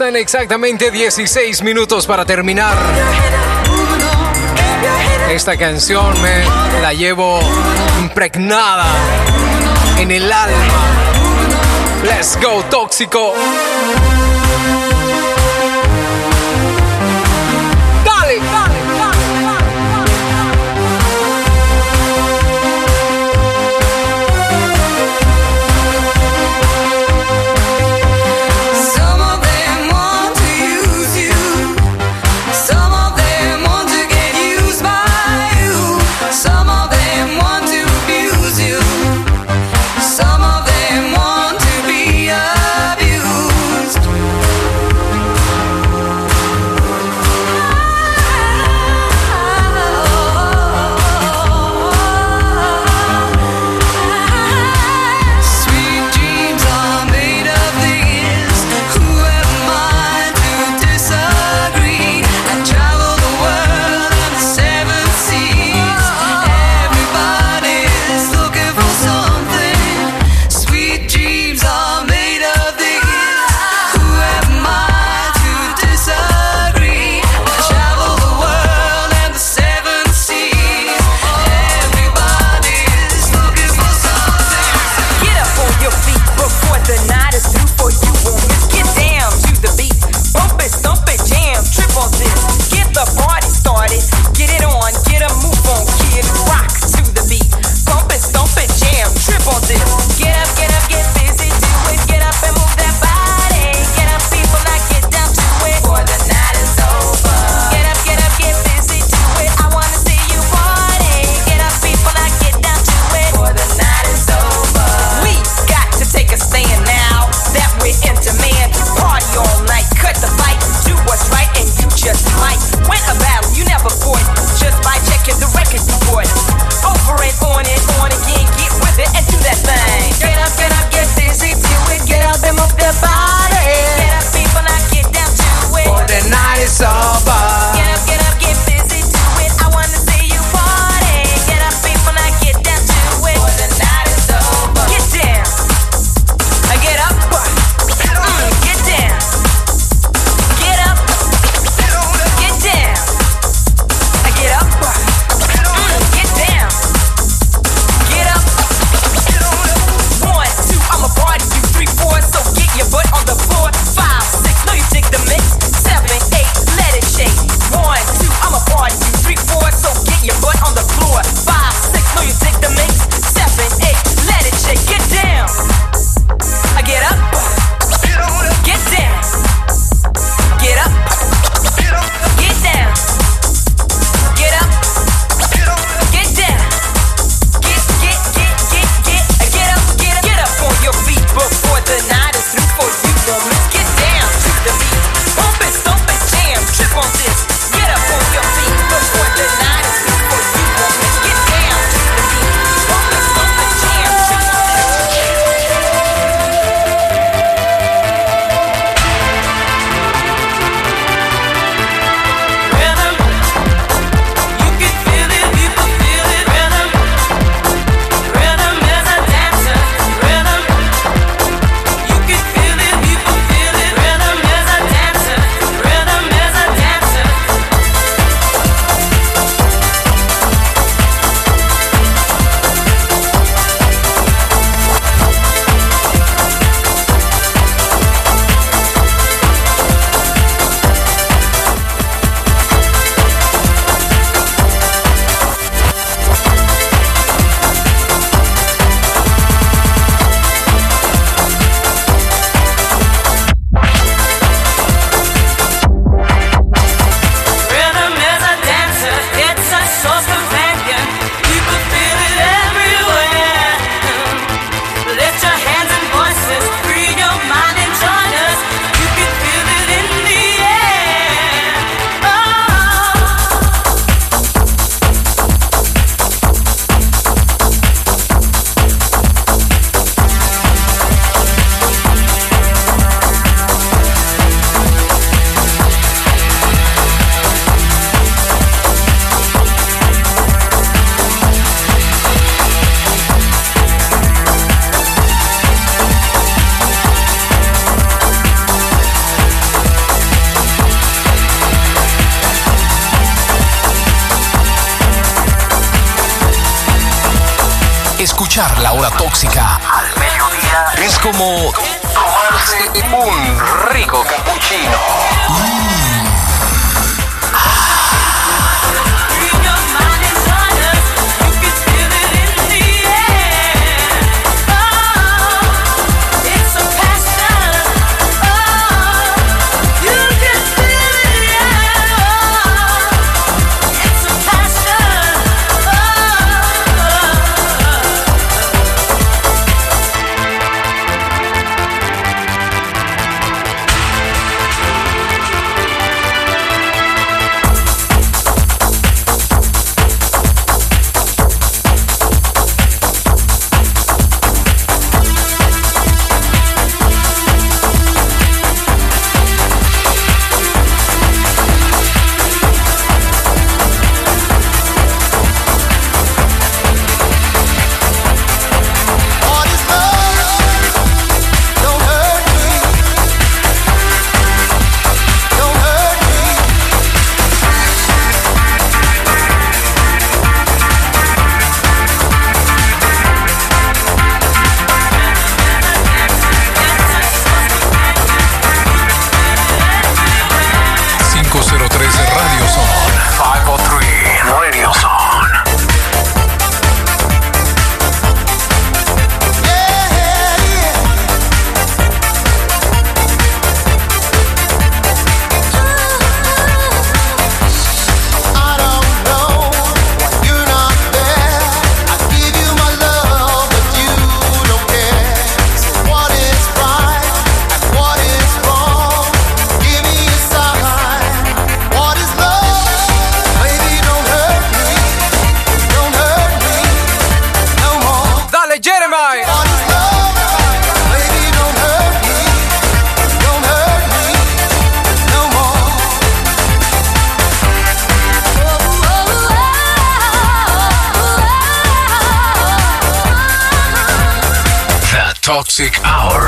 Quedan exactamente 16 minutos para terminar. Esta canción me la llevo impregnada en el alma. Let's go, Tóxico. Dale, dale. Escuchar La Hora Tóxica al mediodía es como tomarse un rico cappuccino. Toxic Hour.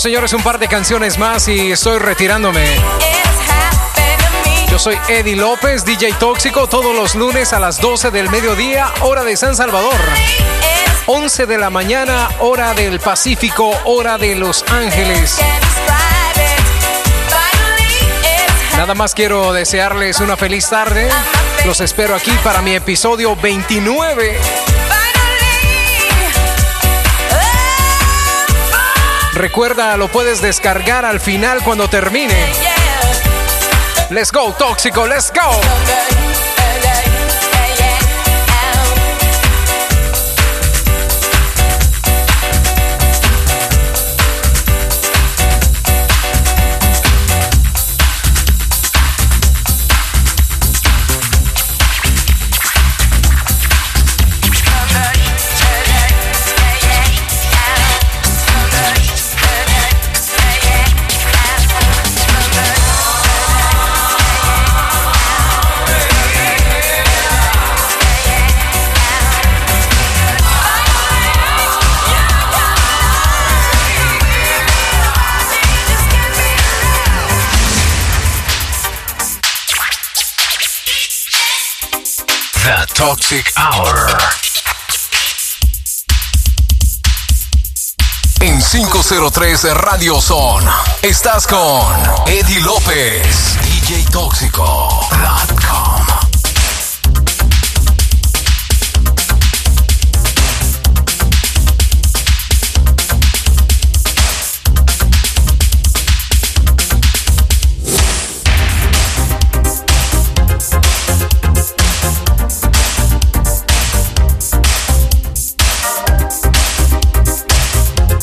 Señores, un par de canciones más y estoy retirándome. Yo soy Eddie López, DJ Tóxico, todos los lunes a las 12 del mediodía, hora de San Salvador, 11 de la mañana, hora del Pacífico, hora de Los Ángeles. Nada más quiero desearles una feliz tarde. Los espero aquí para mi episodio 29. Recuerda, lo puedes descargar al final cuando termine. Let's go, Tóxico, let's go. Toxic Hour. En 503 Radio Zone estás con Eddie López, DJ Tóxico.com.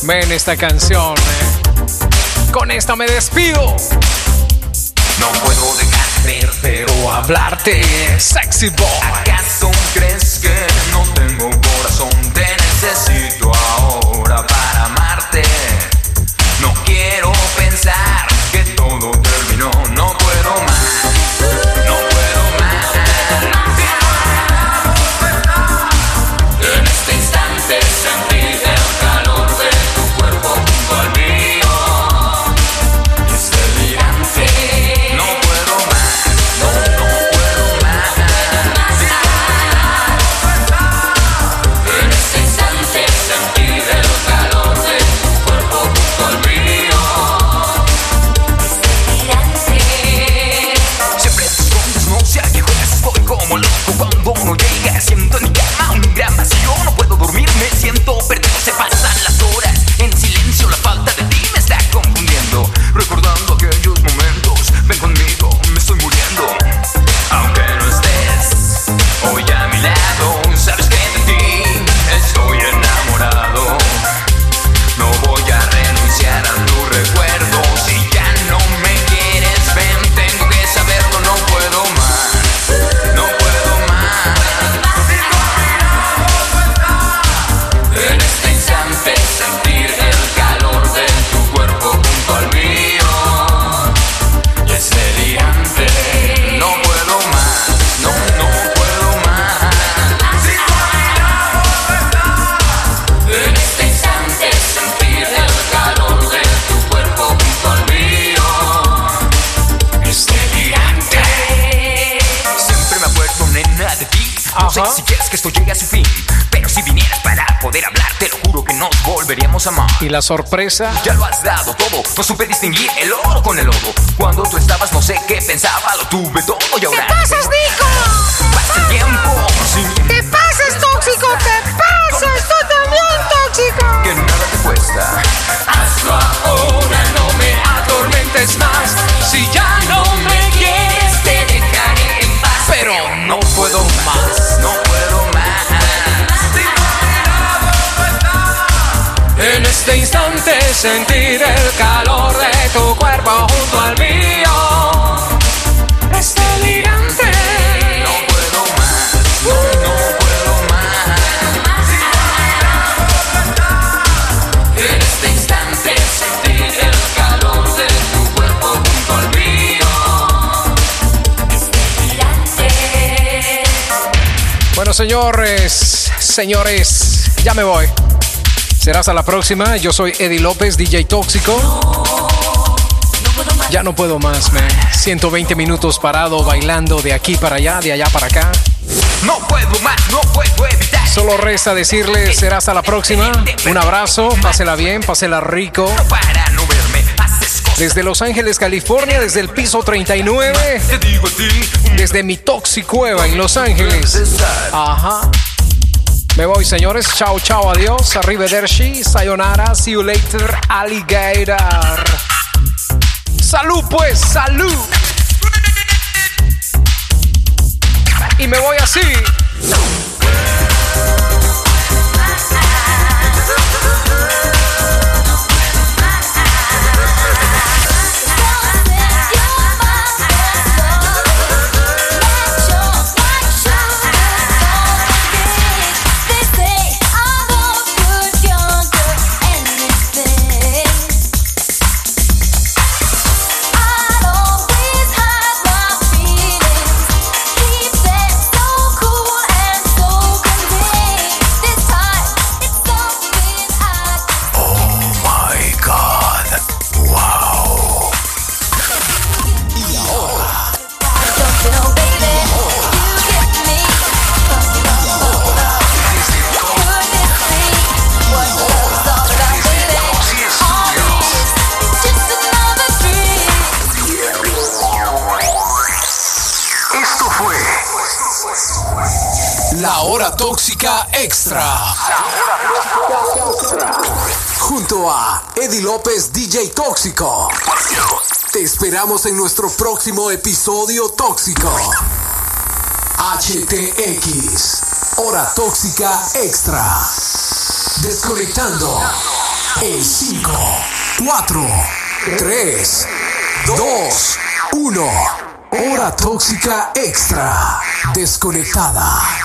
Ven esta canción, con esta me despido. No puedo dejarte, pero hablarte, sexy boy. ¿Acaso crees que no tengo corazón? Te necesito ahora para amarte. No quiero pensar que todo terminó, no puedo más. Y la sorpresa, ya lo has dado todo. No supe distinguir el oro con el lodo. Cuando tú estabas no sé qué pensaba, lo tuve todo y ahora. ¡Te pasas, Nico! ¡Pasa el tiempo! Sí. ¡Te pasas, tóxico! ¡Te pasas! ¡Tú también, tóxico! Que nada te cuesta. Hazlo ahora, no me atormentes más. Si ya no me quieres, te dejaré en paz. Pero no puedo más, no puedo más. En este instante sentir el calor de tu cuerpo junto al mío. Es delirante. No puedo más, no puedo más. En este instante sentir el calor de tu cuerpo junto al mío. Es delirante. Bueno, señores, ya me voy. Será hasta la próxima. Yo soy Eddie López, DJ Tóxico. Ya no puedo más, man. 120 minutos parado, bailando de aquí para allá, de allá para acá. No puedo más, no puedo evitar. Solo resta decirles, será hasta la próxima. Un abrazo, pásela bien, pásela rico. Desde Los Ángeles, California, desde el piso 39. Desde mi Toxicueva en Los Ángeles. Ajá. Me voy, señores. Chao, chao, adiós. Arrivederci, sayonara, see you later, alligator. Salud, pues, salud. Y me voy así. La Hora Tóxica Extra. La Hora Tóxica Extra. Junto a Eddie López, DJ Tóxico. Te esperamos en nuestro próximo episodio tóxico. HTX, Hora Tóxica Extra. Desconectando en 5, 4, 3, 2, 1. Hora Tóxica Extra. Desconectada.